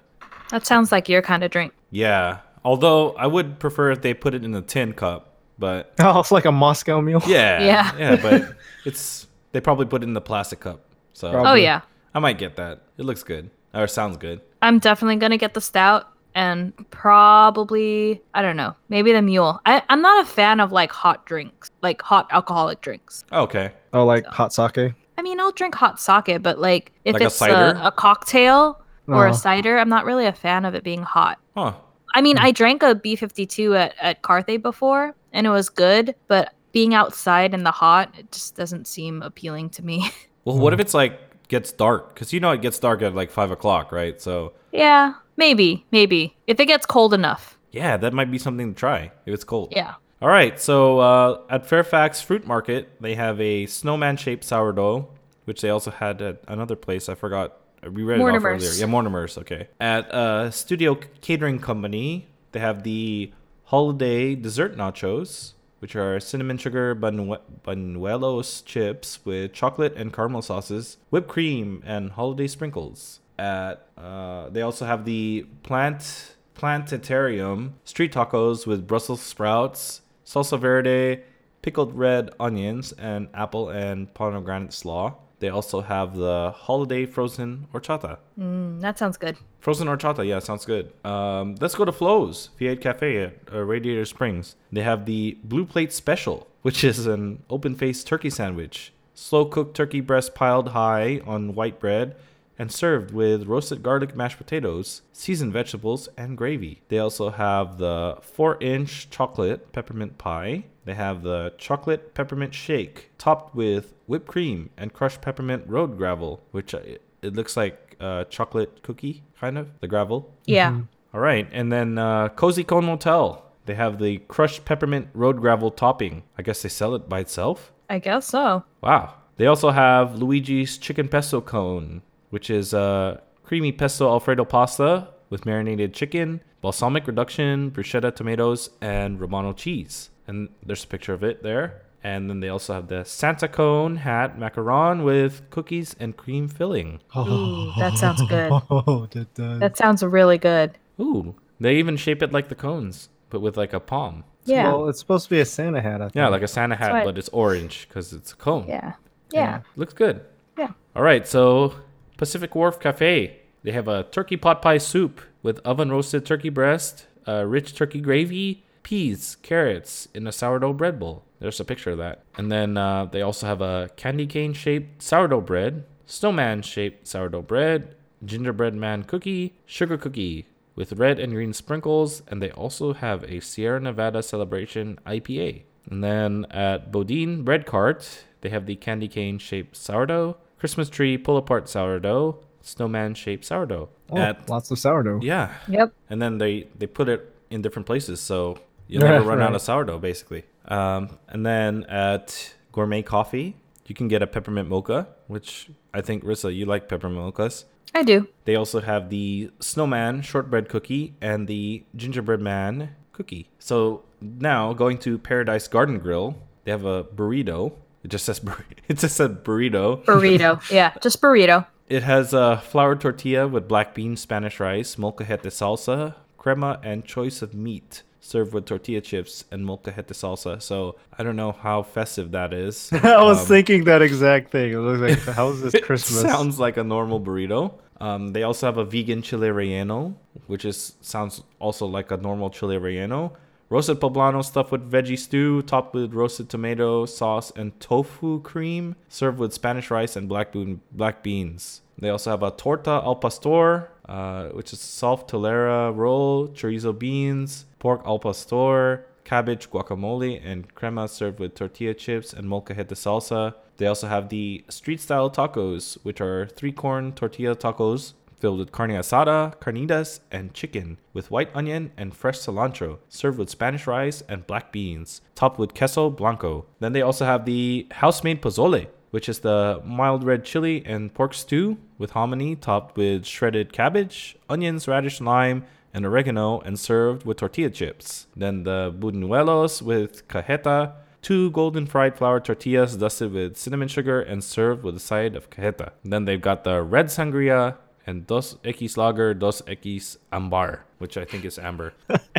That sounds like your kind of drink. Yeah, although I would prefer if they put it in a tin cup, but... Oh, it's like a Moscow Mule? Yeah, yeah, yeah, but it's... They probably put it in the plastic cup. So probably. Oh, yeah. I might get that. It looks good. Or sounds good. I'm definitely going to get the stout and probably, I don't know, maybe the mule. I, I'm not a fan of, like, hot drinks, like hot alcoholic drinks. Okay. Oh, like so. Hot sake? I mean, I'll drink hot sake, but, like, if like it's a, a, a cocktail or oh. a cider, I'm not really a fan of it being hot. Huh. I mean, mm. I drank a B fifty-two at, at Carthay before, and it was good, but... Being outside in the hot, it just doesn't seem appealing to me. Well, what if it's like gets dark? Because you know it gets dark at like five o'clock, right? So yeah, maybe, maybe if it gets cold enough. Yeah, that might be something to try if it's cold. Yeah. All right. So uh, at Fairfax Fruit Market, they have a snowman-shaped sourdough, which they also had at another place. I forgot. We read it off earlier. Yeah, Mortimer's. Okay. At uh, Studio Catering Company, they have the holiday dessert nachos, which are cinnamon sugar banue- banuelos chips with chocolate and caramel sauces, whipped cream, and holiday sprinkles. At uh, they also have the plant planetarium street tacos with Brussels sprouts, salsa verde, pickled red onions, and apple and pomegranate slaw. They also have the holiday frozen horchata. Mm, that sounds good. Frozen horchata, yeah, sounds good. Um, let's go to Flo's V eight Cafe at uh, Radiator Springs. They have the Blue Plate Special, which is an open-faced turkey sandwich. Slow-cooked turkey breast piled high on white bread and served with roasted garlic mashed potatoes, seasoned vegetables, and gravy. They also have the four-inch chocolate peppermint pie. They have the chocolate peppermint shake topped with whipped cream and crushed peppermint road gravel, which it, it looks like uh, chocolate cookie, kind of, the gravel. Yeah. Mm-hmm. All right. And then uh, Cozy Cone Motel. They have the crushed peppermint road gravel topping. I guess they sell it by itself? I guess so. Wow. They also have Luigi's Chicken Pesto Cone, which is uh, creamy pesto Alfredo pasta with marinated chicken, balsamic reduction, bruschetta tomatoes, and Romano cheese. And there's a picture of it there. And then they also have the Santa Cone hat macaron with cookies and cream filling. Ooh, that sounds good. that, uh, that sounds really good. Ooh, they even shape it like the cones, but with like a palm. Yeah. Well, it's supposed to be a Santa hat, I think. Yeah, like a Santa hat, what... but it's orange because it's a cone. Yeah. Yeah. Yeah. Looks good. Yeah. All right, so Pacific Wharf Cafe. They have a turkey pot pie soup with oven-roasted turkey breast, uh, rich turkey gravy, peas, carrots in a sourdough bread bowl. There's a picture of that. And then uh, they also have a candy cane shaped sourdough bread, snowman shaped sourdough bread, gingerbread man cookie, sugar cookie with red and green sprinkles. And they also have a Sierra Nevada Celebration I P A. And then at Bodine Bread Cart, they have the candy cane shaped sourdough, Christmas tree pull apart sourdough, snowman shaped sourdough. Oh, at, lots of sourdough. Yeah. Yep. And then they, they put it in different places. So you'll never run right. out of sourdough, basically. Um, and then at Gourmet Coffee, You can get a peppermint mocha, which I think, Rissa, you like peppermint mochas. I do. They also have the snowman shortbread cookie and the gingerbread man cookie. So now going to Paradise Garden Grill, they have a burrito. It just says bur- it just said burrito. Burrito. Yeah, just burrito. It has a flour tortilla with black beans, Spanish rice, molcajete salsa, crema, and choice of meat. Served with tortilla chips and molcajete salsa. So I don't know how festive that is. I was um, thinking that exact thing. I was like, how is this Christmas? It sounds like a normal burrito. Um, they also have a vegan chile relleno, which is sounds also like a normal chile relleno. Roasted poblano stuffed with veggie stew, topped with roasted tomato sauce and tofu cream, served with Spanish rice and black, bean, black beans. They also have a torta al pastor, uh, which is soft tolera roll, chorizo beans, pork al pastor, cabbage, guacamole, and crema served with tortilla chips and molcajete salsa. They also have the street-style tacos, which are three-corn tortilla tacos filled with carne asada, carnitas, and chicken with white onion and fresh cilantro, served with Spanish rice and black beans, topped with queso blanco. Then they also have the house-made pozole, which is the mild red chili and pork stew with hominy topped with shredded cabbage, onions, radish, lime, and oregano, and served with tortilla chips. Then the buñuelos with cajeta, two golden fried flour tortillas dusted with cinnamon sugar and served with a side of cajeta. Then they've got the red sangria and dos X lager, dos X ambar, which I think is amber.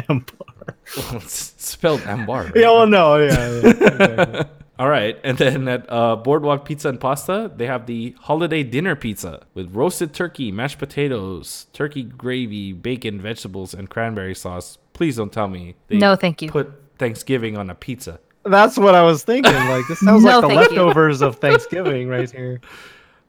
Ambar. Well, it's spelled ambar, right? Yeah, well, no, yeah, yeah. Okay. All right, and then at uh, Boardwalk Pizza and Pasta, they have the holiday dinner pizza with roasted turkey, mashed potatoes, turkey gravy, bacon, vegetables, and cranberry sauce. Please don't tell me they no, thank you. Put Thanksgiving on a pizza. That's what I was thinking. Like this sounds no, like the leftovers you. Of Thanksgiving right here.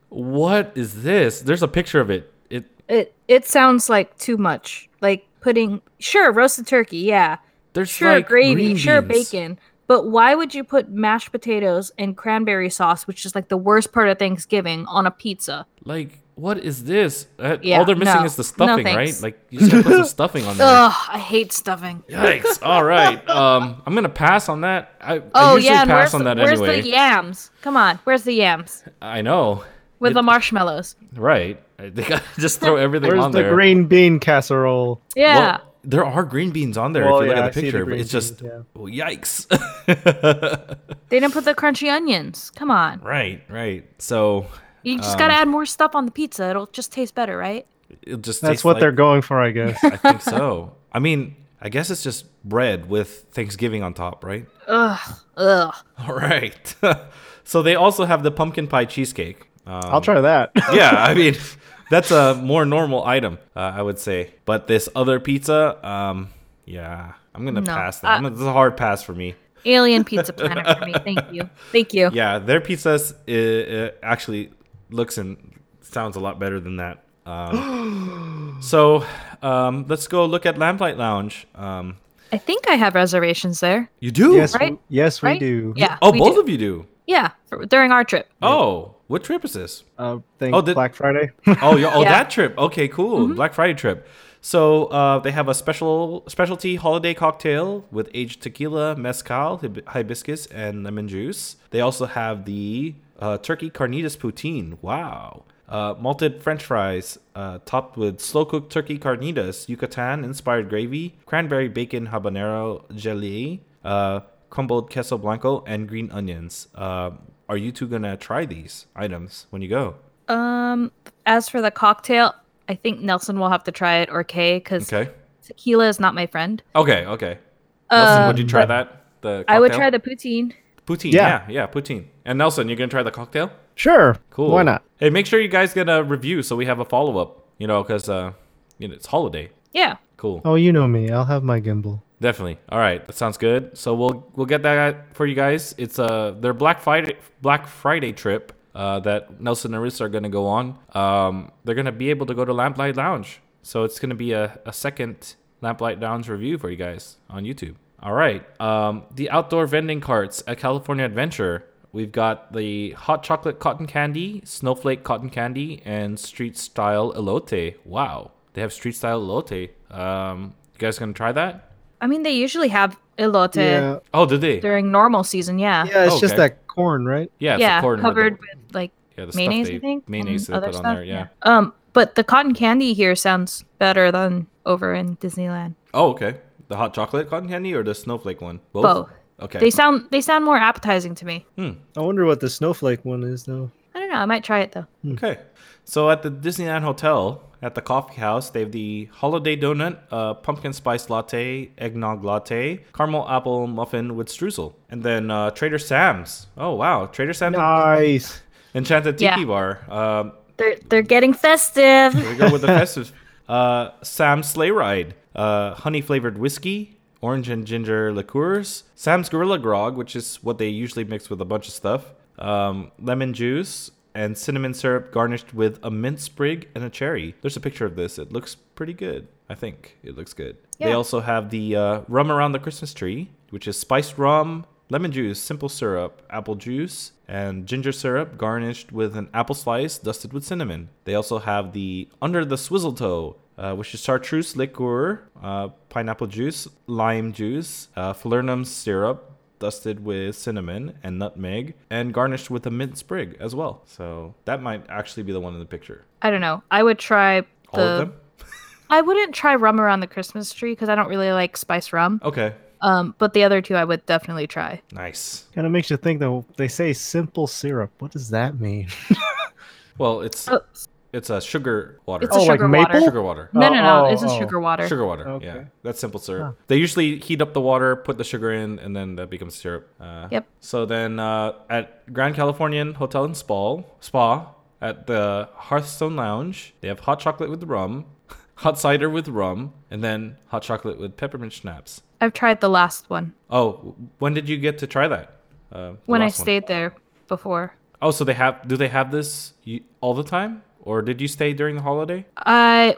What is this? There's a picture of it. It it it sounds like too much. Like putting sure roasted turkey, yeah. There's sure like gravy, greens. Sure bacon. But why would you put mashed potatoes and cranberry sauce, which is like the worst part of Thanksgiving, on a pizza? Like, what is this? Uh, yeah, all they're missing no, is the stuffing, no right? Like, you just gotta put some stuffing on there. Ugh, I hate stuffing. Yikes. All right. Um, I'm gonna pass on that. I, oh, I usually yeah, pass on that where's anyway. Where's the yams? Come on. Where's the yams? I know. With it, the marshmallows. Right. They gotta just throw everything on the there. Where's the green bean casserole? Yeah. Well, there are green beans on there well, if you yeah, look at the I picture, the but it's just, beans, yeah. oh, yikes. They didn't put the crunchy onions. Come on. Right, right. So you just um, got to add more stuff on the pizza. It'll just taste better, right? It'll just That's taste what like, they're going for, I guess. I think so. I mean, I guess it's just bread with Thanksgiving on top, right? Ugh. Ugh. All right. So they also have the pumpkin pie cheesecake. Um, I'll try that. Yeah, I mean... That's a more normal item, uh, I would say. But this other pizza, um, yeah, I'm going to no, pass that. Uh, I'm gonna, this is a hard pass for me. Alien Pizza Planet for me. Thank you. Thank you. Yeah, their pizza actually looks and sounds a lot better than that. Um, so um, let's go look at Lamplight Lounge. Um, I think I have reservations there. You do? Yes, right? we, yes, we right? do. Yeah. Oh, both do. of you do? Yeah, for, during our trip. Oh. What trip is this? Uh, thing, oh, the, Black Friday. oh, yeah, oh, yeah. that trip. Okay, cool. Mm-hmm. Black Friday trip. So uh, they have a special specialty holiday cocktail with aged tequila, mezcal, hib- hibiscus, and lemon juice. They also have the uh, turkey carnitas poutine. Wow. Uh, malted French fries uh, topped with slow-cooked turkey carnitas, Yucatan-inspired gravy, cranberry bacon habanero jelly, uh, crumbled queso blanco, and green onions. Uh, Are you two gonna try these items when you go? Um, as for the cocktail, I think Nelson will have to try it or Kay, because okay. tequila is not my friend. Okay, okay. Nelson, um, would you try that? The cocktail? I would try the poutine. Poutine, yeah. yeah, yeah, poutine. And Nelson, you're gonna try the cocktail? Sure. Cool. Why not? Hey, make sure you guys get a review so we have a follow up. You know, because uh, you know, it's holiday. Yeah. Cool. Oh, you know me. I'll have my gimbal. Definitely. All right, that sounds good. So we'll we'll get that for you guys. It's uh their Black Friday Black Friday trip uh, that Nelson and Rissa are going to go on. Um, they're going to be able to go to Lamplight Lounge. So it's going to be a, a second Lamplight Lounge review for you guys on YouTube. All right. Um, the outdoor vending carts at California Adventure. We've got the hot chocolate cotton candy, snowflake cotton candy, and street style elote. Wow, they have street style elote. Um, you guys going to try that? I mean, they usually have elote. Yeah. Oh, did they? During normal season, yeah. Yeah, it's oh, okay. just that corn, right? Yeah, it's yeah, corn covered with, the, with like yeah, the mayonnaise. They, I think mayonnaise they put stuff on there. Yeah. yeah. Um, but the cotton candy here sounds better than over in Disneyland. Oh, okay. The hot chocolate cotton candy or the snowflake one? Both. Both. Okay. They sound they sound more appetizing to me. Hmm. I wonder what the snowflake one is though. I don't know. I might try it though. Okay. So at the Disneyland Hotel, at the coffee house, they have the holiday donut, uh, pumpkin spice latte, eggnog latte, caramel apple muffin with streusel. And then uh, Trader Sam's. Oh, wow. Trader Sam's. Nice. Enchanted Tiki yeah. Bar. Um, they're, they're getting festive. Here we go with the festive. Uh, Sam's Sleigh Ride. Uh, honey flavored whiskey. Orange and ginger liqueurs. Sam's Gorilla Grog, which is what they usually mix with a bunch of stuff. Um, lemon juice and cinnamon syrup garnished with a mint sprig and a cherry. There's a picture of this. It looks pretty good. I think it looks good. Yeah. They also have the uh, rum around the Christmas tree, which is spiced rum, lemon juice, simple syrup, apple juice, and ginger syrup garnished with an apple slice dusted with cinnamon. They also have the under the swizzletoe, uh, which is chartreuse liqueur, uh, pineapple juice, lime juice, uh, falernum syrup, dusted with cinnamon and nutmeg and garnished with a mint sprig as well. So that might actually be the one in the picture. I don't know. I would try the... All of them? I wouldn't try rum around the Christmas tree because I don't really like spiced rum. Okay. Um, but the other two I would definitely try. Nice. Kind of makes you think though, they say simple syrup. What does that mean? Well, it's... Oh. It's a sugar water. It's a oh, sugar like maple? Water. Sugar water. No, no, no. Oh, it's a oh. sugar water. Sugar water. Okay. Yeah, that's simple syrup. Huh. They usually heat up the water, put the sugar in, and then that becomes syrup. Uh, yep. So then uh, at Grand Californian Hotel and Spa, Spa at the Hearthstone Lounge, they have hot chocolate with rum, hot cider with rum, and then hot chocolate with peppermint schnapps. I've tried the last one. Oh, when did you get to try that? Uh, when I stayed one. there before. Oh, so they have? Do they have this all the time? Or did you stay during the holiday? I,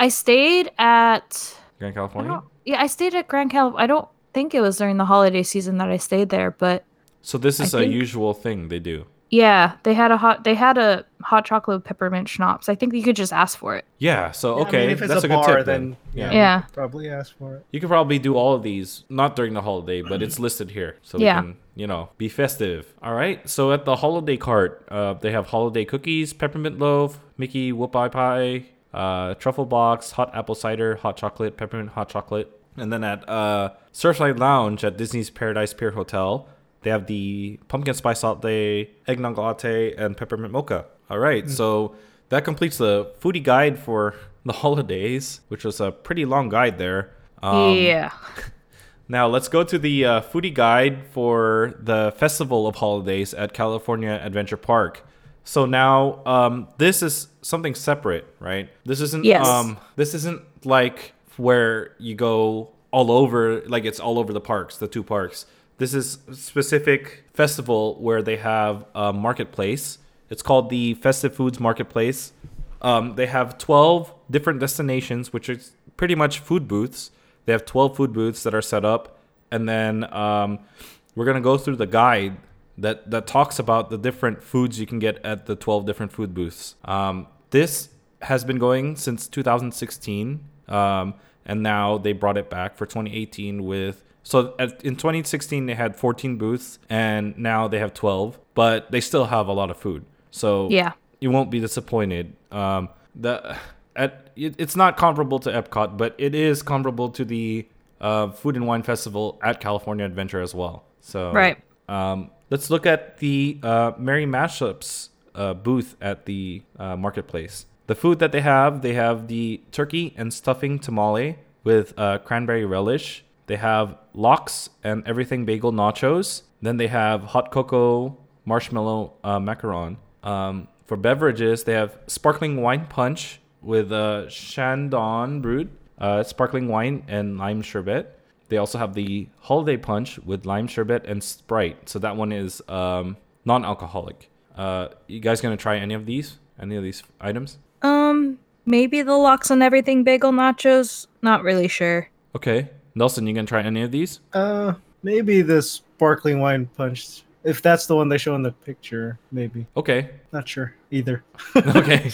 I stayed at... Grand California? I yeah, I stayed at Grand California. I don't think it was during the holiday season that I stayed there, but... So this is I a think, usual thing they do? Yeah, they had a hot They had a hot chocolate peppermint schnapps. I think you could just ask for it. Yeah, so okay, yeah, I mean, if it's that's a, a bar, good tip then. then yeah, yeah. Probably ask for it. You could probably do all of these, not during the holiday, but it's listed here. So yeah. we can... You know, be festive. All right. So at the holiday cart, uh, they have holiday cookies, peppermint loaf, Mickey whoop-eye pie, uh, truffle box, hot apple cider, hot chocolate, peppermint hot chocolate. And then at uh, Surfside Lounge at Disney's Paradise Pier Hotel, they have the pumpkin spice latte, eggnog latte, and peppermint mocha. All right. Mm-hmm. So that completes the foodie guide for the holidays, which was a pretty long guide there. Um, yeah. Now, let's go to the uh, foodie guide for the Festival of Holidays at California Adventure Park. So now, um, this is something separate, right? This isn't yes. um, this isn't like where you go all over, like it's all over the parks, the two parks. This is a specific festival where they have a marketplace. It's called the Festive Foods Marketplace. Um, they have twelve different destinations, which is pretty much food booths. They have twelve food booths that are set up. And then um, we're going to go through the guide that, that talks about the different foods you can get at the twelve different food booths. Um, this has been going since two thousand sixteen. Um, and now they brought it back for twenty eighteen with... So at, in twenty sixteen, they had fourteen booths. And now they have twelve. But they still have a lot of food. So yeah. You won't be disappointed. Um, the... At, it, it's not comparable to Epcot, but it is comparable to the uh, Food and Wine Festival at California Adventure as well. So, right. Um, let's look at the uh, Merry Mashups uh, booth at the uh, marketplace. The food that they have, they have the turkey and stuffing tamale with uh, cranberry relish. They have lox and everything bagel nachos. Then they have hot cocoa marshmallow uh, macaron. Um, for beverages, they have sparkling wine punch with uh, Shandon brewed, uh, sparkling wine, and lime sherbet. They also have the holiday punch with lime sherbet and Sprite. So that one is um, non-alcoholic. Uh, you guys going to try any of these? Any of these items? Um, maybe the lox and everything bagel nachos. Not really sure. Okay. Nelson, you going to try any of these? Uh, maybe the sparkling wine punch. If that's the one they show in the picture, maybe. Okay. Not sure either. Okay.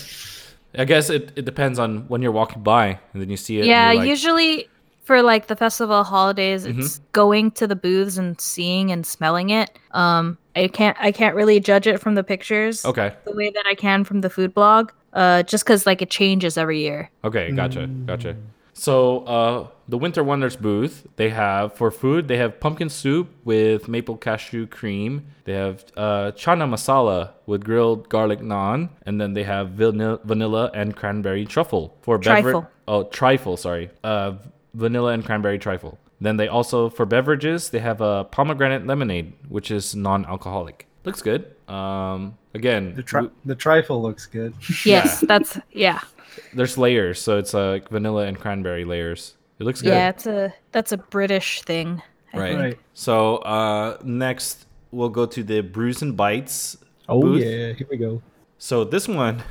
I guess it, it depends on when you're walking by and then you see it. Yeah, like, usually for like the Festival of Holidays, mm-hmm. it's going to the booths and seeing and smelling it. Um, I can't I can't really judge it from the pictures. Okay. The way that I can from the food blog. Uh, just because like it changes every year. Okay, gotcha, gotcha. So uh, the Winter Wonders booth, they have for food, they have pumpkin soup with maple cashew cream. They have uh, chana masala with grilled garlic naan, and then they have vanilla, vanilla and cranberry truffle for trifle. Bever- oh, trifle, sorry. Uh, vanilla and cranberry trifle. Then they also, for beverages, they have a pomegranate lemonade, which is non-alcoholic. Looks good. Um, again, the, tri- the trifle looks good. Yes, yeah. that's yeah. There's layers, so it's like vanilla and cranberry layers. It looks good. Yeah, it's a that's a British thing. I right. think. right. So uh, next we'll go to the Brews and Bites. Oh booth. yeah, here we go. So this one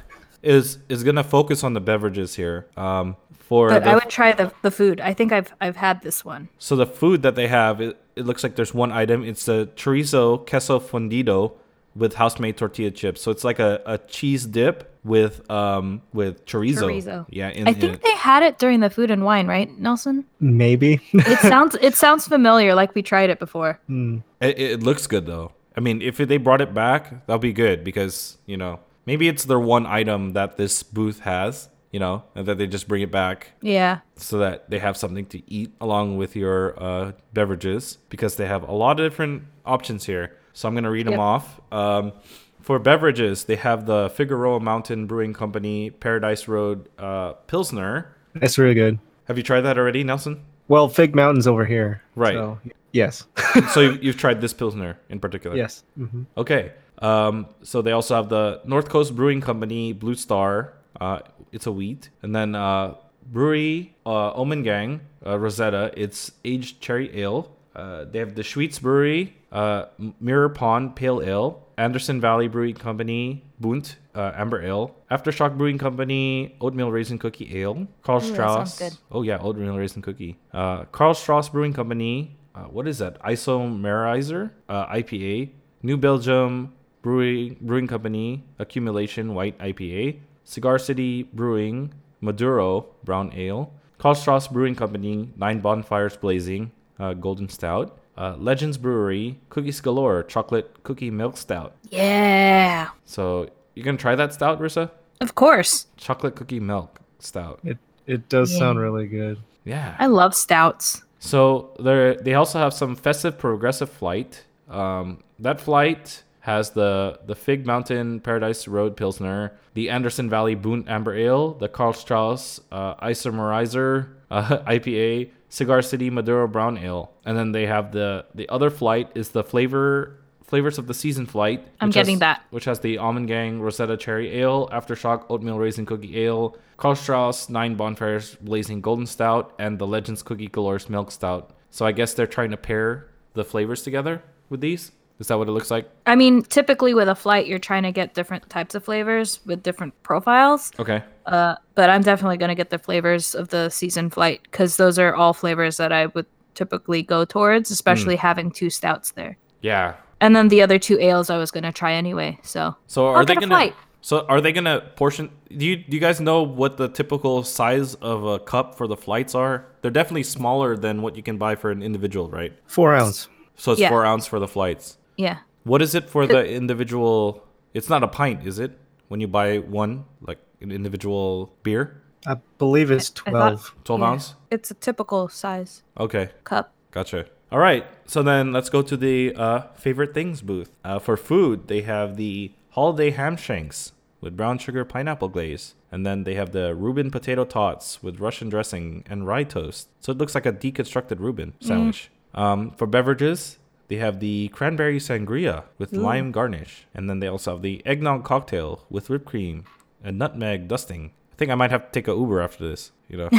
is is gonna focus on the beverages here. Um, for but the, I would try the the food. I think I've I've had this one. So the food that they have, it, it looks like there's one item. It's the chorizo queso fundido with house-made tortilla chips. So it's like a, a cheese dip with um with chorizo. Chorizo. Yeah, in, I think in they had it during the food and wine, right, Nelson? Maybe. it sounds it sounds familiar, like we tried it before. Mm. It, it looks good though. I mean, if they brought it back, that'll be good because you know maybe it's their one item that this booth has, you know, and that they just bring it back. Yeah. So that they have something to eat along with your uh, beverages because they have a lot of different options here. So I'm going to read them yep. off. Um, for beverages, they have the Figueroa Mountain Brewing Company Paradise Road uh, Pilsner. That's really good. Have you tried that already, Nelson? Well, Fig Mountain's over here. Right. So, yes. So you've tried this Pilsner in particular? Yes. Mm-hmm. Okay. Um, so they also have the North Coast Brewing Company Blue Star. Uh, it's a wheat. And then uh, Brewery uh, Omengang uh, Rosetta. It's aged cherry ale. Uh, they have the Schweetz Brewery, uh, Mirror Pond Pale Ale, Anderson Valley Brewing Company, Bunt uh, Amber Ale, Aftershock Brewing Company, Oatmeal Raisin Cookie Ale, Karl Strauss. Oh yeah, Oatmeal Raisin Cookie. Uh, Karl Strauss Brewing Company. Uh, what is that? Isomerizer uh, I P A. New Belgium Brewing Brewing Company Accumulation White I P A. Cigar City Brewing Maduro Brown Ale. Karl Strauss Brewing Company Nine Bonfires Blazing. Uh, Golden Stout, uh, Legends Brewery, Cookies Galore, Chocolate Cookie Milk Stout. Yeah. So you gonna try that stout, Rissa? Of course. Chocolate Cookie Milk Stout. It it does yeah. sound really good. Yeah. I love stouts. So they they also have some festive progressive flight. Um, that flight has the the Fig Mountain Paradise Road Pilsner, the Anderson Valley Boone Amber Ale, the Karl Strauss uh, Isomerizer uh, I P A. Cigar City Maduro Brown Ale. And then they have the the other flight is the flavor flavors of the season flight. I'm getting has, that. Which has the Almengang Rosetta Cherry Ale, Aftershock Oatmeal Raisin Cookie Ale, Karl Strauss Nine Bonfires Blazing Golden Stout, and the Legends Cookie Galore's Milk Stout. So I guess they're trying to pair the flavors together with these? Is that what it looks like? I mean, typically with a flight, you're trying to get different types of flavors with different profiles. Okay. Uh, but I'm definitely going to get the flavors of the season flight because those are all flavors that I would typically go towards, especially mm. having two stouts there. Yeah. And then the other two ales I was going to try anyway. So. So are I'll they going to? So are they going to portion? Do you do you guys know what the typical size of a cup for the flights are? They're definitely smaller than what you can buy for an individual, right? Four ounce. So it's yeah. four ounce for the flights. Yeah. What is it for the individual? It's not a pint, is it? When you buy one, like an individual beer? I believe it's twelve. Thought, twelve yeah. ounce? It's a typical size. Okay. Cup. Gotcha. All right. So then let's go to the uh, favorite things booth. Uh, for food, they have the holiday ham shanks with brown sugar pineapple glaze. And then they have the Reuben potato tots with Russian dressing and rye toast. So it looks like a deconstructed Reuben sandwich. Mm. Um, for beverages, they have the cranberry sangria with Ooh. lime garnish. And then they also have the eggnog cocktail with whipped cream and nutmeg dusting. I think I might have to take an Uber after this, you know.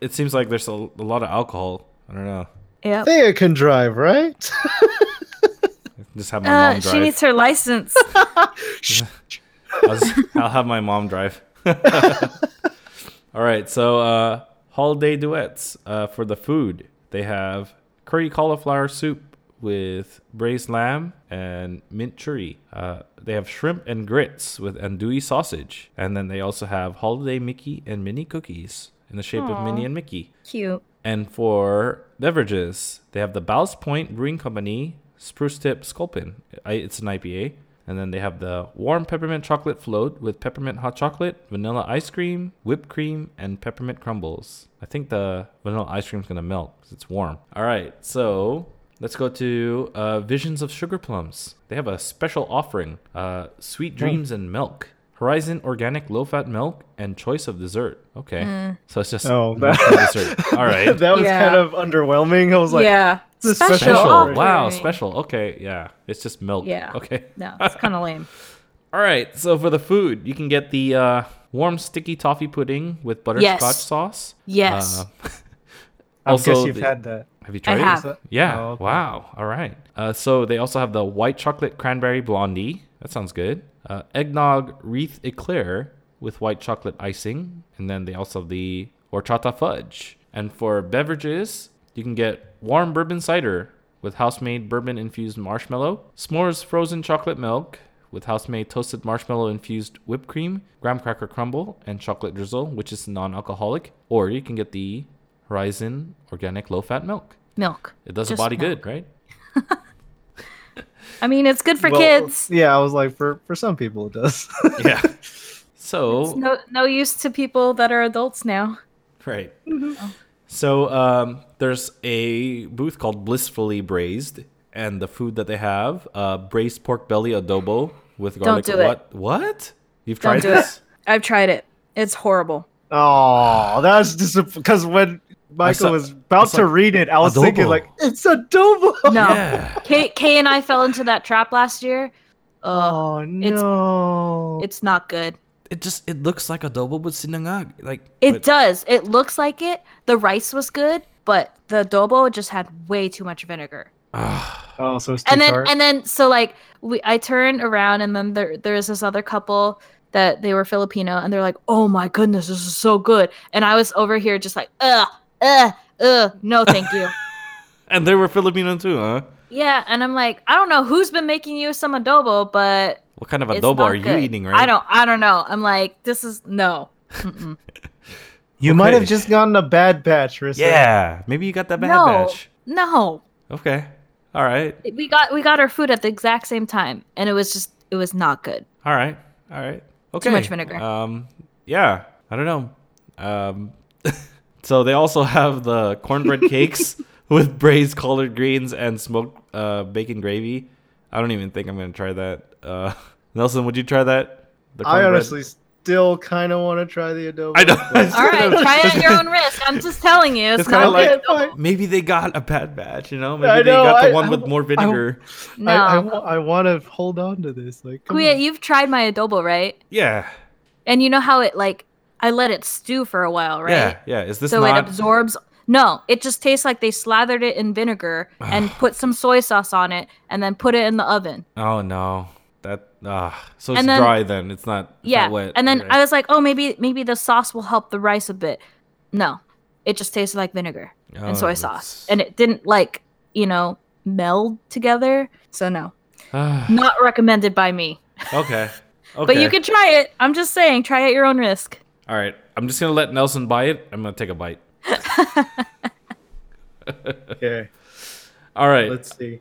It seems like there's a, a lot of alcohol. I don't know. Yep. Thea can drive, right? Just have my uh, mom drive. She needs her license. I'll, just, I'll have my mom drive. All right. So uh, holiday duets uh, for the food. They have curry cauliflower soup with braised lamb and mint churri. Uh, they have shrimp and grits with andouille sausage. And then they also have holiday Mickey and Minnie cookies in the shape Aww. Of Minnie and Mickey. Cute. And for beverages, they have the Ballast Point Brewing Company Spruce Tip Sculpin. It's an I P A. And then they have the warm peppermint chocolate float with peppermint hot chocolate, vanilla ice cream, whipped cream, and peppermint crumbles. I think the vanilla ice cream is going to melt because it's warm. All right, so let's go to uh, Visions of Sugar Plums. They have a special offering, uh, Sweet Dreams mm. and Milk. Horizon Organic Low-Fat Milk and Choice of Dessert. Okay. Mm. So it's just oh, milk and dessert. All right. That was yeah. kind of underwhelming. I was like, yeah. This special. special. Wow, special. Okay, yeah. It's just milk. Yeah. Okay. No, it's kind of lame. All right. So for the food, you can get the uh, warm sticky toffee pudding with butterscotch yes. sauce. Yes. Uh, I guess you've the, had that. Have you tried I it? Have. That, yeah. Oh, okay. Wow. All right. Uh, so they also have the white chocolate cranberry blondie. That sounds good. Uh, eggnog wreath eclair with white chocolate icing. And then they also have the horchata fudge. And for beverages, you can get warm bourbon cider with house-made bourbon-infused marshmallow, s'mores frozen chocolate milk with house-made toasted marshmallow-infused whipped cream, graham cracker crumble, and chocolate drizzle, which is non-alcoholic. Or you can get the Horizon Organic Low-Fat Milk. Milk. It does Just a body milk. Good, right? I mean, it's good for well, kids. Yeah, I was like, for, for some people it does. yeah. So it's no, no use to people that are adults now. Right. Mm-hmm. Oh. So um, there's a booth called Blissfully Braised, and the food that they have, uh, braised pork belly adobo with garlic. Don't do what? It. What? You've Don't tried do this? It. I've tried it. It's horrible. Oh, that's just because when Michael saw, was about to read it, I was adobo. thinking like, it's adobo. No, yeah. Kay, Kay and I fell into that trap last year. Uh, oh no, it's, it's not good. It just, it looks like adobo with sinangag. Like It but... does. It looks like it. The rice was good, but the adobo just had way too much vinegar. oh, so it's too And then, tart. and then, so like, we, I turned around and then there, there was this other couple that they were Filipino and they're like, oh my goodness, this is so good. And I was over here just like, ugh, ugh, ugh, no thank you. And they were Filipino too, huh? Yeah, and I'm like, I don't know who's been making you some adobo, but... What kind of adobo are good. you eating, right? I don't I don't know. I'm like, this is... No. you okay. might have just gotten a bad batch, Rissa. Yeah, maybe you got that bad no, batch. No. Okay. All right. We got we got our food at the exact same time, and it was just... It was not good. All right. All right. Okay. Too much vinegar. Um, yeah. I don't know. Um, so they also have the cornbread cakes... with braised collard greens and smoked uh, bacon gravy. I don't even think I'm going to try that. Uh, Nelson, would you try that? The I honestly bread? still kind of want to try the adobo. I know. All right, try it at your own risk. I'm just telling you. It's, it's not like, adobo. Maybe they got a bad batch, you know? Maybe know, they got the I, one I, with I, more vinegar. I, no. I, I, I want to hold on to this. Like, Kuya, you've tried my adobo, right? Yeah. And you know how it, like, I let it stew for a while, right? Yeah, yeah. Is this so not... it absorbs... No, it just tastes like they slathered it in vinegar and put some soy sauce on it and then put it in the oven. Oh, no. that uh, So it's then, dry then. It's not, it's yeah. not wet. And then right. I was like, oh, maybe maybe the sauce will help the rice a bit. No, it just tasted like vinegar oh, and soy sauce. And it didn't, like, you know, meld together. So no, not recommended by me. Okay. okay. But you can try it. I'm just saying, try it at your own risk. All right. I'm just going to let Nelson buy it. I'm going to take a bite. Okay. All right. Let's see.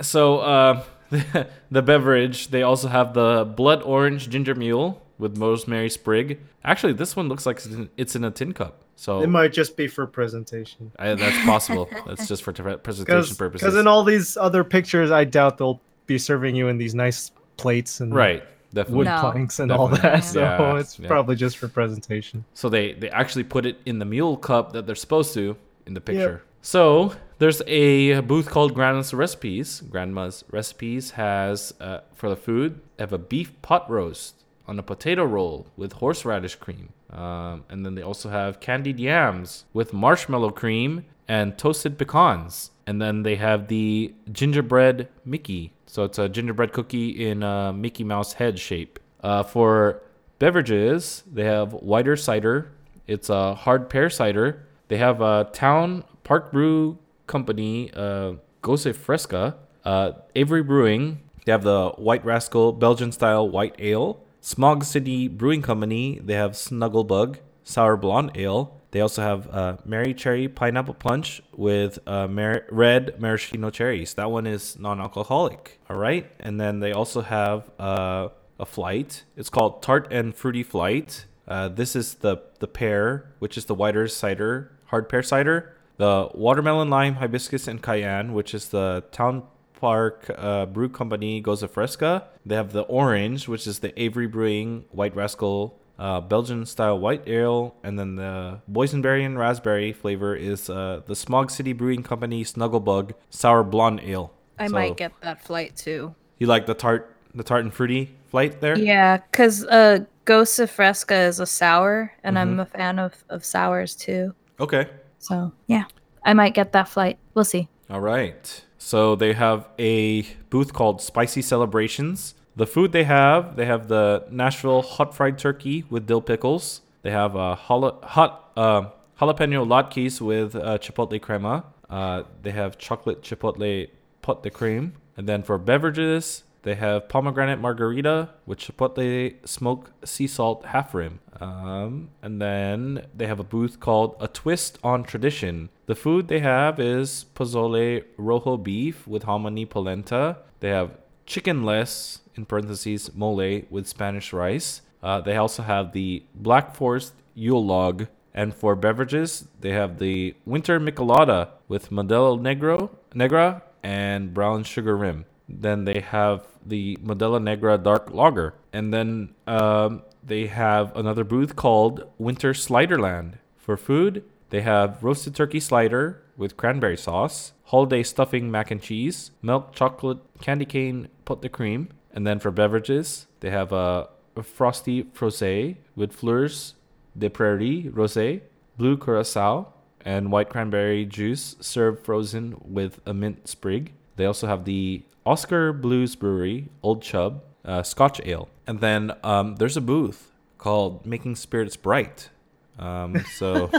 So, uh, the, the beverage, they also have the blood orange ginger mule with rosemary sprig. Actually, this one looks like it's in, it's in a tin cup. So it might just be for presentation. I, that's possible. That's just for t- presentation Cause, purposes. Because in all these other pictures, I doubt they'll be serving you in these nice plates and right. Definitely. Wood no. planks and Definitely. all that, yeah. so yeah. it's yeah. probably just for presentation. So they, they actually put it in the mule cup that they're supposed to in the picture. Yep. So there's a booth called Grandma's Recipes. Grandma's Recipes has, uh, for the food, they have a beef pot roast on a potato roll with horseradish cream. Um, and then they also have candied yams with marshmallow cream and toasted pecans. And then they have the gingerbread Mickey. So it's a gingerbread cookie in a Mickey Mouse head shape. Uh, for beverages, they have whiter cider. It's a hard pear cider. They have a Town Park Brew Company uh, Gosse Fresca, uh, Avery Brewing. They have the White Rascal Belgian style white ale. Smog City Brewing Company. They have Snugglebug Sour Blonde Ale. They also have uh, Mary Cherry Pineapple Punch with uh, mar- red maraschino cherries. That one is non-alcoholic. All right. And then they also have uh, a flight. It's called Tart and Fruity Flight. Uh, this is the, the pear, which is the whiter cider, hard pear cider. The Watermelon Lime Hibiscus and Cayenne, which is the Town Park uh, Brew Company Goes a Fresca. They have the orange, which is the Avery Brewing White Rascal Uh, Belgian-style white ale, and then the boysenberry and raspberry flavor is uh, the Smog City Brewing Company Snugglebug Sour Blonde Ale. I so, might get that flight, too. You like the tart the tart and fruity flight there? Yeah, because uh, Gosa Fresca is a sour, and mm-hmm. I'm a fan of, of sours, too. Okay. So, yeah, I might get that flight. We'll see. All right. So they have a booth called Spicy Celebrations. The food they have, they have the Nashville hot fried turkey with dill pickles. They have a jala- hot uh, jalapeno latkes with uh, chipotle crema. Uh, they have chocolate chipotle pot de creme. And then for beverages, they have pomegranate margarita with chipotle smoked sea salt half rim. Um, and then they have a booth called A Twist on Tradition. The food they have is pozole rojo beef with hominy polenta. They have chickenless, in parentheses, mole with Spanish rice. Uh, they also have the Black Forest Yule Log. And for beverages, they have the Winter Michelada with Modelo Negro, Negra and Brown Sugar Rim. Then they have the Modelo Negra Dark Lager. And then um, they have another booth called Winter Sliderland. For food, they have roasted turkey slider with cranberry sauce, holiday stuffing mac and cheese, milk chocolate candy cane pot de creme. And then for beverages, they have a, a frosty frosé with fleurs de prairie rosé, blue curacao, and white cranberry juice served frozen with a mint sprig. They also have the Oscar Blues Brewery Old Chub uh, Scotch Ale. And then um, there's a booth called Making Spirits Bright. Um, so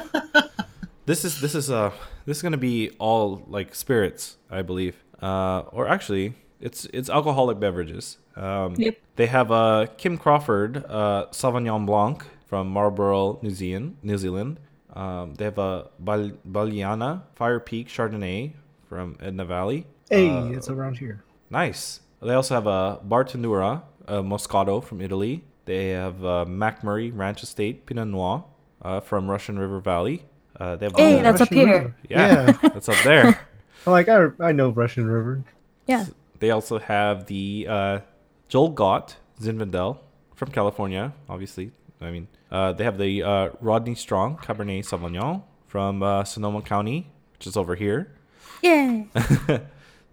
this is this is a this is gonna be all like spirits, I believe, uh, or actually. It's it's alcoholic beverages. Um, yep. They have uh, Kim Crawford uh, Sauvignon Blanc from Marlborough, New Zealand. New Zealand. Um, they have a Bal- Baliana Fire Peak Chardonnay from Edna Valley. Hey, uh, it's around here. Nice. They also have a Bartendura uh, Moscato from Italy. They have uh, McMurray Ranch Estate Pinot Noir uh, from Russian River Valley. Uh, they have hey, that's Russian up here. River. Yeah, yeah. That's up there. Like I, I know Russian River. Yeah. So, they also have the uh, Joel Gott Zinfandel from California, obviously. I mean, uh, they have the uh, Rodney Strong Cabernet Sauvignon from uh, Sonoma County, which is over here. Yeah.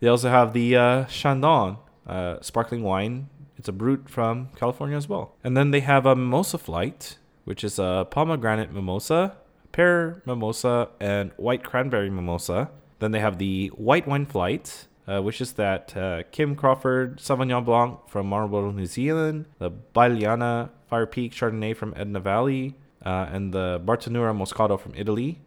They also have the uh, Chandon uh, sparkling wine. It's a brut from California as well. And then they have a Mimosa Flight, which is a pomegranate mimosa, pear mimosa, and white cranberry mimosa. Then they have the White Wine Flight, Uh, which is that uh, Kim Crawford Sauvignon Blanc from Marlborough, New Zealand, the Baliana Fire Peak Chardonnay from Edna Valley, uh, and the Bartonura Moscato from Italy,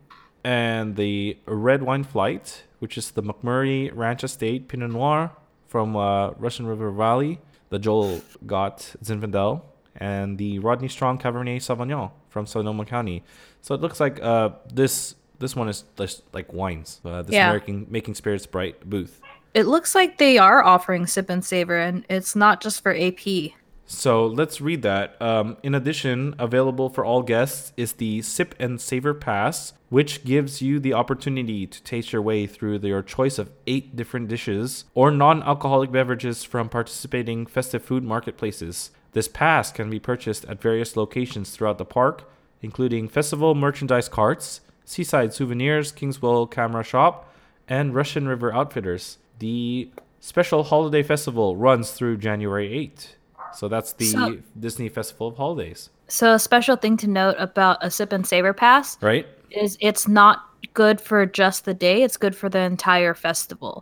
and the Red Wine Flight, which is the McMurray Ranch Estate Pinot Noir from uh, Russian River Valley, the Joel Gott Zinfandel, and the Rodney Strong Cabernet Sauvignon from Sonoma County. So it looks like uh, this this one is just like wines. Uh, this yeah. American Making Spirits Bright booth. It looks like they are offering Sip and Savor, and it's not just for A P. So let's read that. Um, in addition, available for all guests is the Sip and Savor Pass, which gives you the opportunity to taste your way through your choice of eight different dishes or non-alcoholic beverages from participating festive food marketplaces. This pass can be purchased at various locations throughout the park, including festival merchandise carts, Seaside Souvenirs, Kingswell Camera Shop, and Russian River Outfitters. The special holiday festival runs through January eighth. So that's the so, Disney Festival of Holidays. So a special thing to note about a Sip and Savor Pass right? is it's not good for just the day. It's good for the entire festival.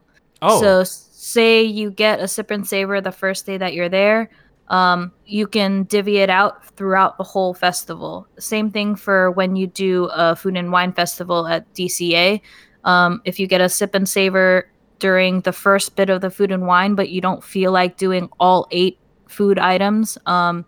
Oh. So say you get a Sip and Savor the first day that you're there. Um, you can divvy it out throughout the whole festival. Same thing for when you do a Food and Wine Festival at D C A. Um, if you get a Sip and Savor during the first bit of the food and wine, but you don't feel like doing all eight food items um,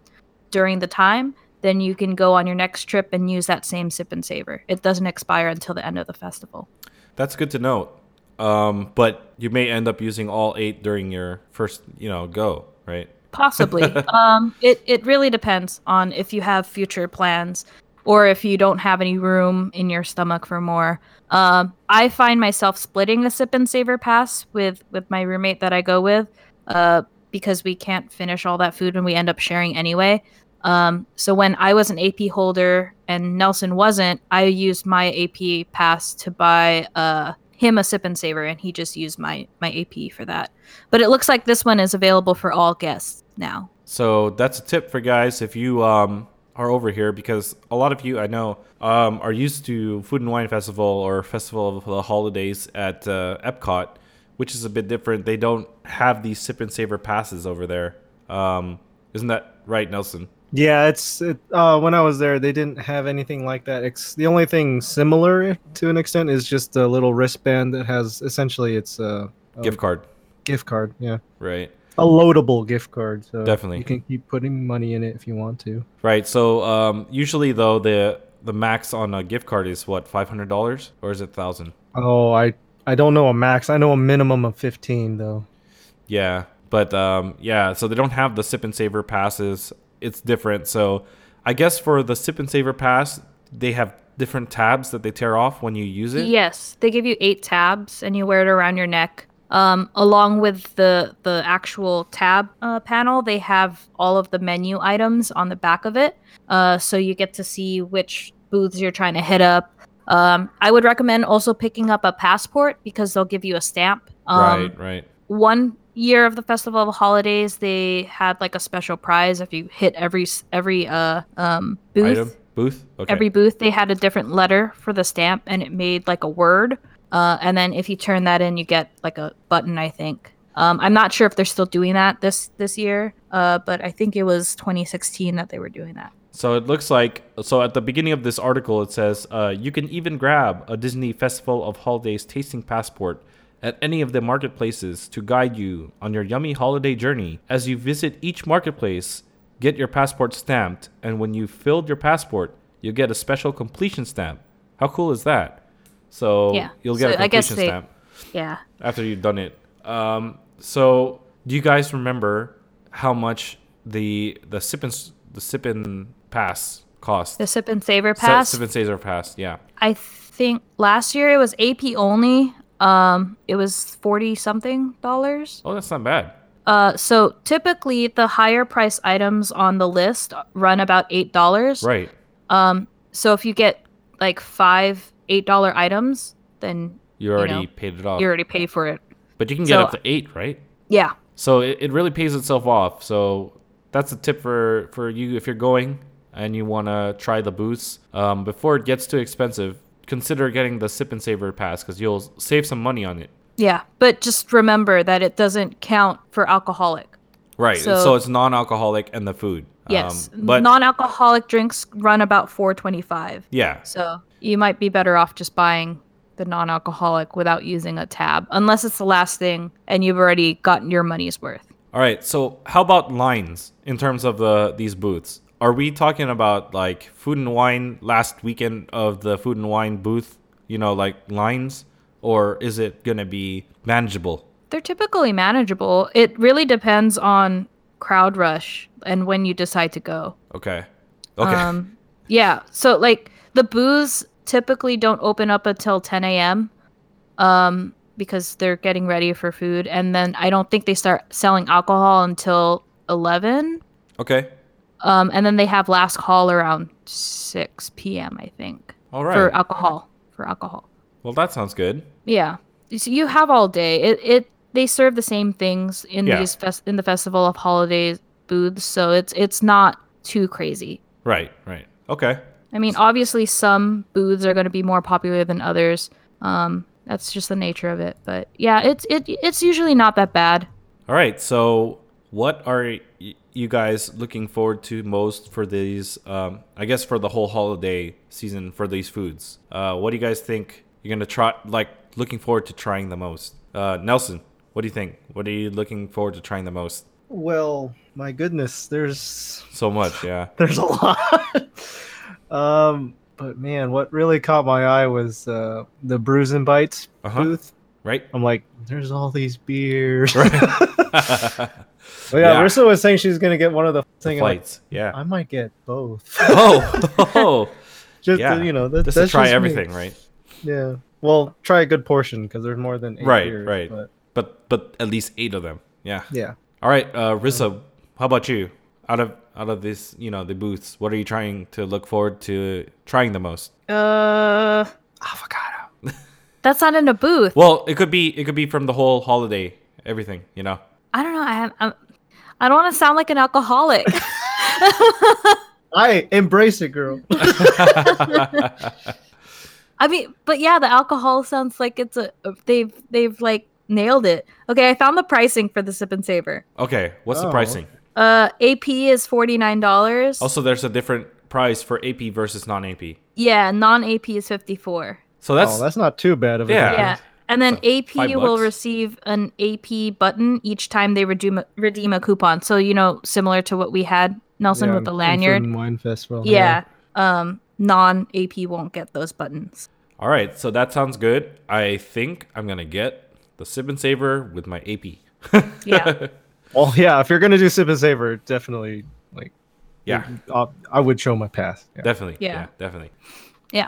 during the time, then you can go on your next trip and use that same sip and savor. It doesn't expire until the end of the festival. That's good to know. Um, but you may end up using all eight during your first, you know, go, right? Possibly. um, it, it really depends on if you have future plans or if you don't have any room in your stomach for more. Um, I find myself splitting the sip and savor pass with, with my roommate that I go with uh, because we can't finish all that food and we end up sharing anyway. Um, so when I was an A P holder and Nelson wasn't, I used my A P pass to buy uh, him a sip and savor, and he just used my, my A P for that. But it looks like this one is available for all guests now. So that's a tip for guys if you um, are over here, because a lot of you I know um, are used to Food and Wine Festival or Festival of the Holidays at uh, Epcot, which is a bit different. They don't have these sip and savor passes over there. Um, isn't that right, Nelson? Yeah, it's it, uh, when I was there, they didn't have anything like that. It's, the only thing similar to an extent is just a little wristband that has essentially it's a, a gift card. Gift card, yeah. Right. A loadable gift card. So definitely. You can keep putting money in it if you want to. Right. So um, usually, though, the the max on a gift card is what, five hundred dollars or is it one thousand dollars? Oh, I, I don't know a max. I know a minimum of fifteen dollars, though. Yeah. But um, yeah, so they don't have the sip and savor passes. It's different. So I guess for the sip and savor pass, they have different tabs that they tear off when you use it. Yes, they give you eight tabs and you wear it around your neck. Um, along with the, the actual tab uh, panel, they have all of the menu items on the back of it. Uh, so you get to see which booths you're trying to hit up. Um, I would recommend also picking up a passport because they'll give you a stamp. Um, right, right. One year of the Festival of Holidays, they had like a special prize if you hit every every uh um booth. Item? Booth? Okay. Every booth they had a different letter for the stamp, and it made like a word. Uh, and then if you turn that in, you get like a button, I think. Um, I'm not sure if they're still doing that this this year, uh, but I think it was twenty sixteen that they were doing that. So it looks like, so at the beginning of this article, it says, uh, you can even grab a Disney Festival of Holidays tasting passport at any of the marketplaces to guide you on your yummy holiday journey. As you visit each marketplace, get your passport stamped, and when you've filled your passport, you'll get a special completion stamp. How cool is that? So yeah. You'll get so a completion they, stamp yeah. after you've done it. Um, so do you guys remember how much the the sip and, the sip and pass cost? The sip and savor pass? Sip and savor pass, yeah. I think last year it was A P only. Um, it was forty something dollars. Oh, that's not bad. Uh, so typically the higher price items on the list run about eight dollars. Right. Um, so if you get like five eight dollar items, then you already you know, paid it off. You already paid for it. But you can get so, up to eight, right? Yeah. So it, it really pays itself off. So that's a tip for, for you if you're going and you want to try the booths. Um, before it gets too expensive, consider getting the sip and savor pass because you'll save some money on it. Yeah, but just remember that it doesn't count for alcoholic. Right, so, so it's non-alcoholic and the food. Yes, um, but non-alcoholic drinks run about four twenty-five. Yeah. So you might be better off just buying the non-alcoholic without using a tab, unless it's the last thing and you've already gotten your money's worth. All right, so how about lines in terms of the these booths? Are we talking about like Food and Wine last weekend of the Food and Wine booth, you know, like lines, or is it going to be manageable? They're typically manageable. It really depends on crowd rush and when you decide to go. Okay. Okay. Um, yeah. So like the booths typically don't open up until ten a.m. Um, because they're getting ready for food. And then I don't think they start selling alcohol until eleven. Okay. Um, and then they have last call around six p.m., I think. All right. For alcohol. For alcohol. Well, that sounds good. Yeah. So you have all day. It it they serve the same things in yeah. these fest in the Festival of Holidays booths, so it's it's not too crazy. Right. Right. Okay. I mean, obviously, some booths are going to be more popular than others. Um, that's just the nature of it. But yeah, it's it it's usually not that bad. All right. So what are you guys looking forward to most for these, um, I guess for the whole holiday season for these foods? Uh, what do you guys think you're going to try, like looking forward to trying the most? Uh, Nelson, what do you think? What are you looking forward to trying the most? Well, my goodness, there's so much. Yeah, there's a lot. um, but man, what really caught my eye was uh, the Brews and Bites uh-huh. booth. Right. I'm like, there's all these beers. Right. Well, yeah, yeah, Rissa was saying she's gonna get one of the thing flights. Like, yeah, I might get both. oh, oh, just yeah. to, you know, that, just that's to try just everything, me. Right? Yeah. Well, try a good portion because there's more than eight right, beers, right. But... but but at least eight of them. Yeah. Yeah. All right, uh, Rissa, how about you? Out of out of this, you know, the booths, what are you trying to look forward to trying the most? Uh, avocado. That's not in a booth. Well, it could be. It could be from the whole holiday, everything. You know. I don't know. I have, I'm, I don't want to sound like an alcoholic. I embrace it, girl. I mean, but yeah, the alcohol sounds like it's a. They've they've like nailed it. Okay, I found the pricing for the Sip and Saver. Okay, what's oh. the pricing? Uh, A P is forty-nine dollars. Also, there's a different price for A P versus non-A P. Yeah, non-A P is fifty-four. So that's oh, that's not too bad of a yeah. yeah. And then so A P will receive an A P button each time they redeem a, redeem a coupon. So, you know, similar to what we had, Nelson, yeah, with the lanyard. Food and Wine Festival. Yeah. yeah. Um, non-A P won't get those buttons. All right. So that sounds good. I think I'm going to get the Sip and Saver with my A P. yeah. Well, yeah. If you're going to do Sip and Saver, definitely, like, yeah, I'll, I would show my pass. Yeah. Definitely. Yeah. yeah. Definitely. Yeah.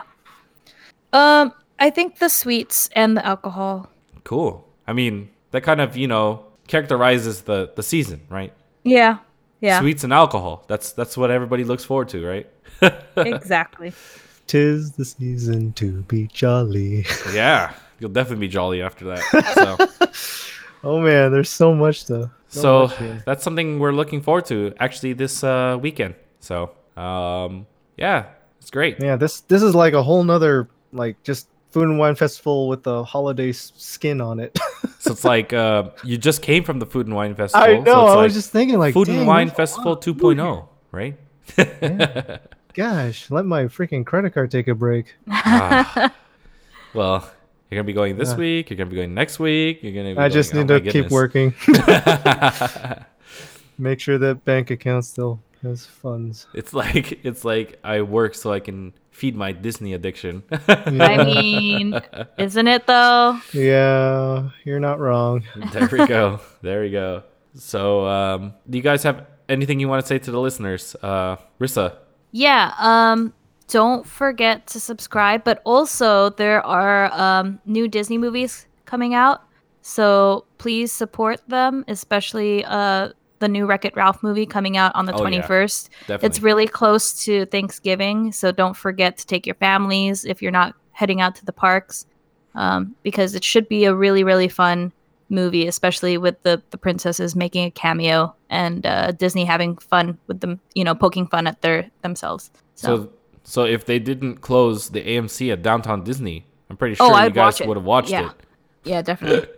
Um, I think the sweets and the alcohol. Cool. I mean, that kind of, you know, characterizes the, the season, right? Yeah. Yeah. Sweets and alcohol. That's that's what everybody looks forward to, right? Exactly. Tis the season to be jolly. Yeah. You'll definitely be jolly after that. So. Oh, man. There's so much, though. So, so much, that's something we're looking forward to, actually, this uh, weekend. So, um, yeah. It's great. Yeah. This, this is like a whole nother... like just Food and Wine Festival with the holiday skin on it. So it's like uh, you just came from the Food and Wine Festival. I know. So I like was just thinking like Food and Wine Festival two point oh, right? Yeah. Gosh, let my freaking credit card take a break. Ah. Well, you're gonna be going this yeah. week. You're gonna be going next week. You're gonna. Be I going, just need oh, to keep working. Make sure that bank account still has funds. It's like it's like I work so I can feed my Disney addiction. Yeah. I mean, isn't it though? Yeah, you're not wrong. There we go. There we go. So, um, do you guys have anything you want to say to the listeners? Uh, Rissa? Yeah. Um, don't forget to subscribe, but also there are um, new Disney movies coming out. So please support them, especially uh, the new Wreck-It Ralph movie coming out on the oh, twenty-first. Yeah, it's really close to Thanksgiving, so don't forget to take your families if you're not heading out to the parks, um, because it should be a really, really fun movie, especially with the, the princesses making a cameo and uh, Disney having fun with them, you know, poking fun at their themselves. So, so, so if they didn't close the A M C at Downtown Disney, I'm pretty sure oh, you guys would have watched yeah. it. Yeah, definitely.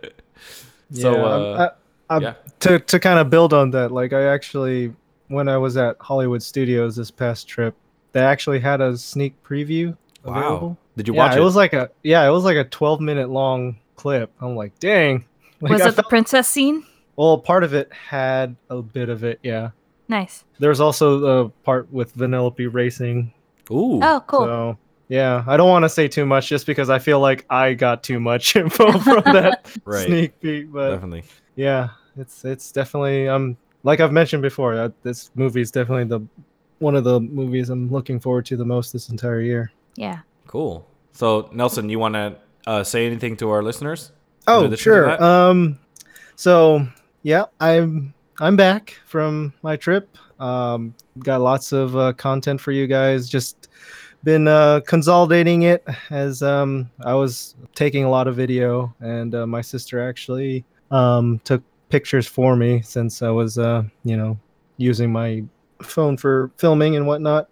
so, yeah, uh, I- Um, yeah. To to kind of build on that, like I actually, when I was at Hollywood Studios this past trip, they actually had a sneak preview available. Wow. Did you yeah, watch it? It was like a yeah, it was like a twelve minute long clip. I'm like, dang. Like, was I it felt, the princess scene? Well, part of it had a bit of it, yeah. Nice. There's also the part with Vanellope racing. Ooh. Oh, cool. So, yeah, I don't want to say too much just because I feel like I got too much info from that right. sneak peek, but definitely. Yeah, it's it's definitely um like I've mentioned before, uh, this movie is definitely the one of the movies I'm looking forward to the most this entire year. Yeah. Cool. So Nelson, you want to uh, say anything to our listeners? Oh, sure. Um, so yeah, I'm I'm back from my trip. Um, got lots of uh, content for you guys. Just been uh, consolidating it as um I was taking a lot of video, and uh, my sister actually. Um, took pictures for me since I was, uh, you know, using my phone for filming and whatnot.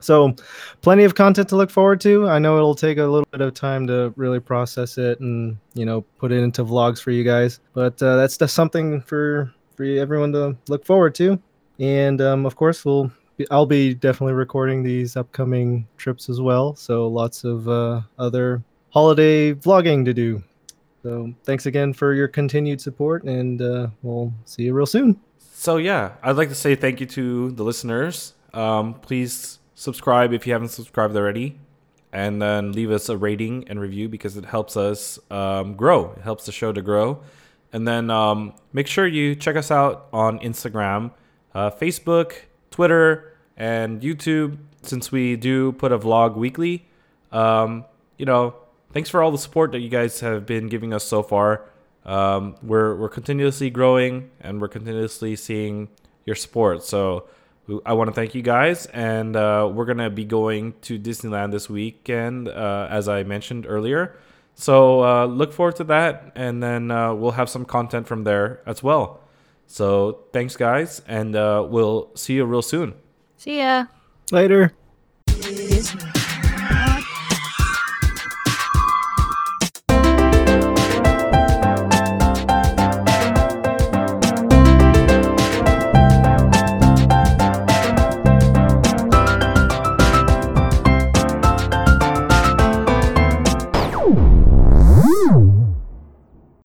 So plenty of content to look forward to. I know it'll take a little bit of time to really process it and, you know, put it into vlogs for you guys. But uh, that's just something for, for everyone to look forward to. And, um, of course, we'll be, I'll be definitely recording these upcoming trips as well. So lots of uh, other holiday vlogging to do. So thanks again for your continued support, and uh, we'll see you real soon. So yeah, I'd like to say thank you to the listeners. Um, please subscribe if you haven't subscribed already, and then leave us a rating and review because it helps us um, grow. It helps the show to grow. And then um, make sure you check us out on Instagram, uh, Facebook, Twitter, and YouTube, since we do put a vlog weekly. Um, you know, thanks for all the support that you guys have been giving us so far. Um, we're we're continuously growing, and we're continuously seeing your support. So I want to thank you guys, and uh, we're going to be going to Disneyland this weekend, uh, as I mentioned earlier. So uh, look forward to that, and then uh, we'll have some content from there as well. So thanks, guys, and uh, we'll see you real soon. See ya. Later.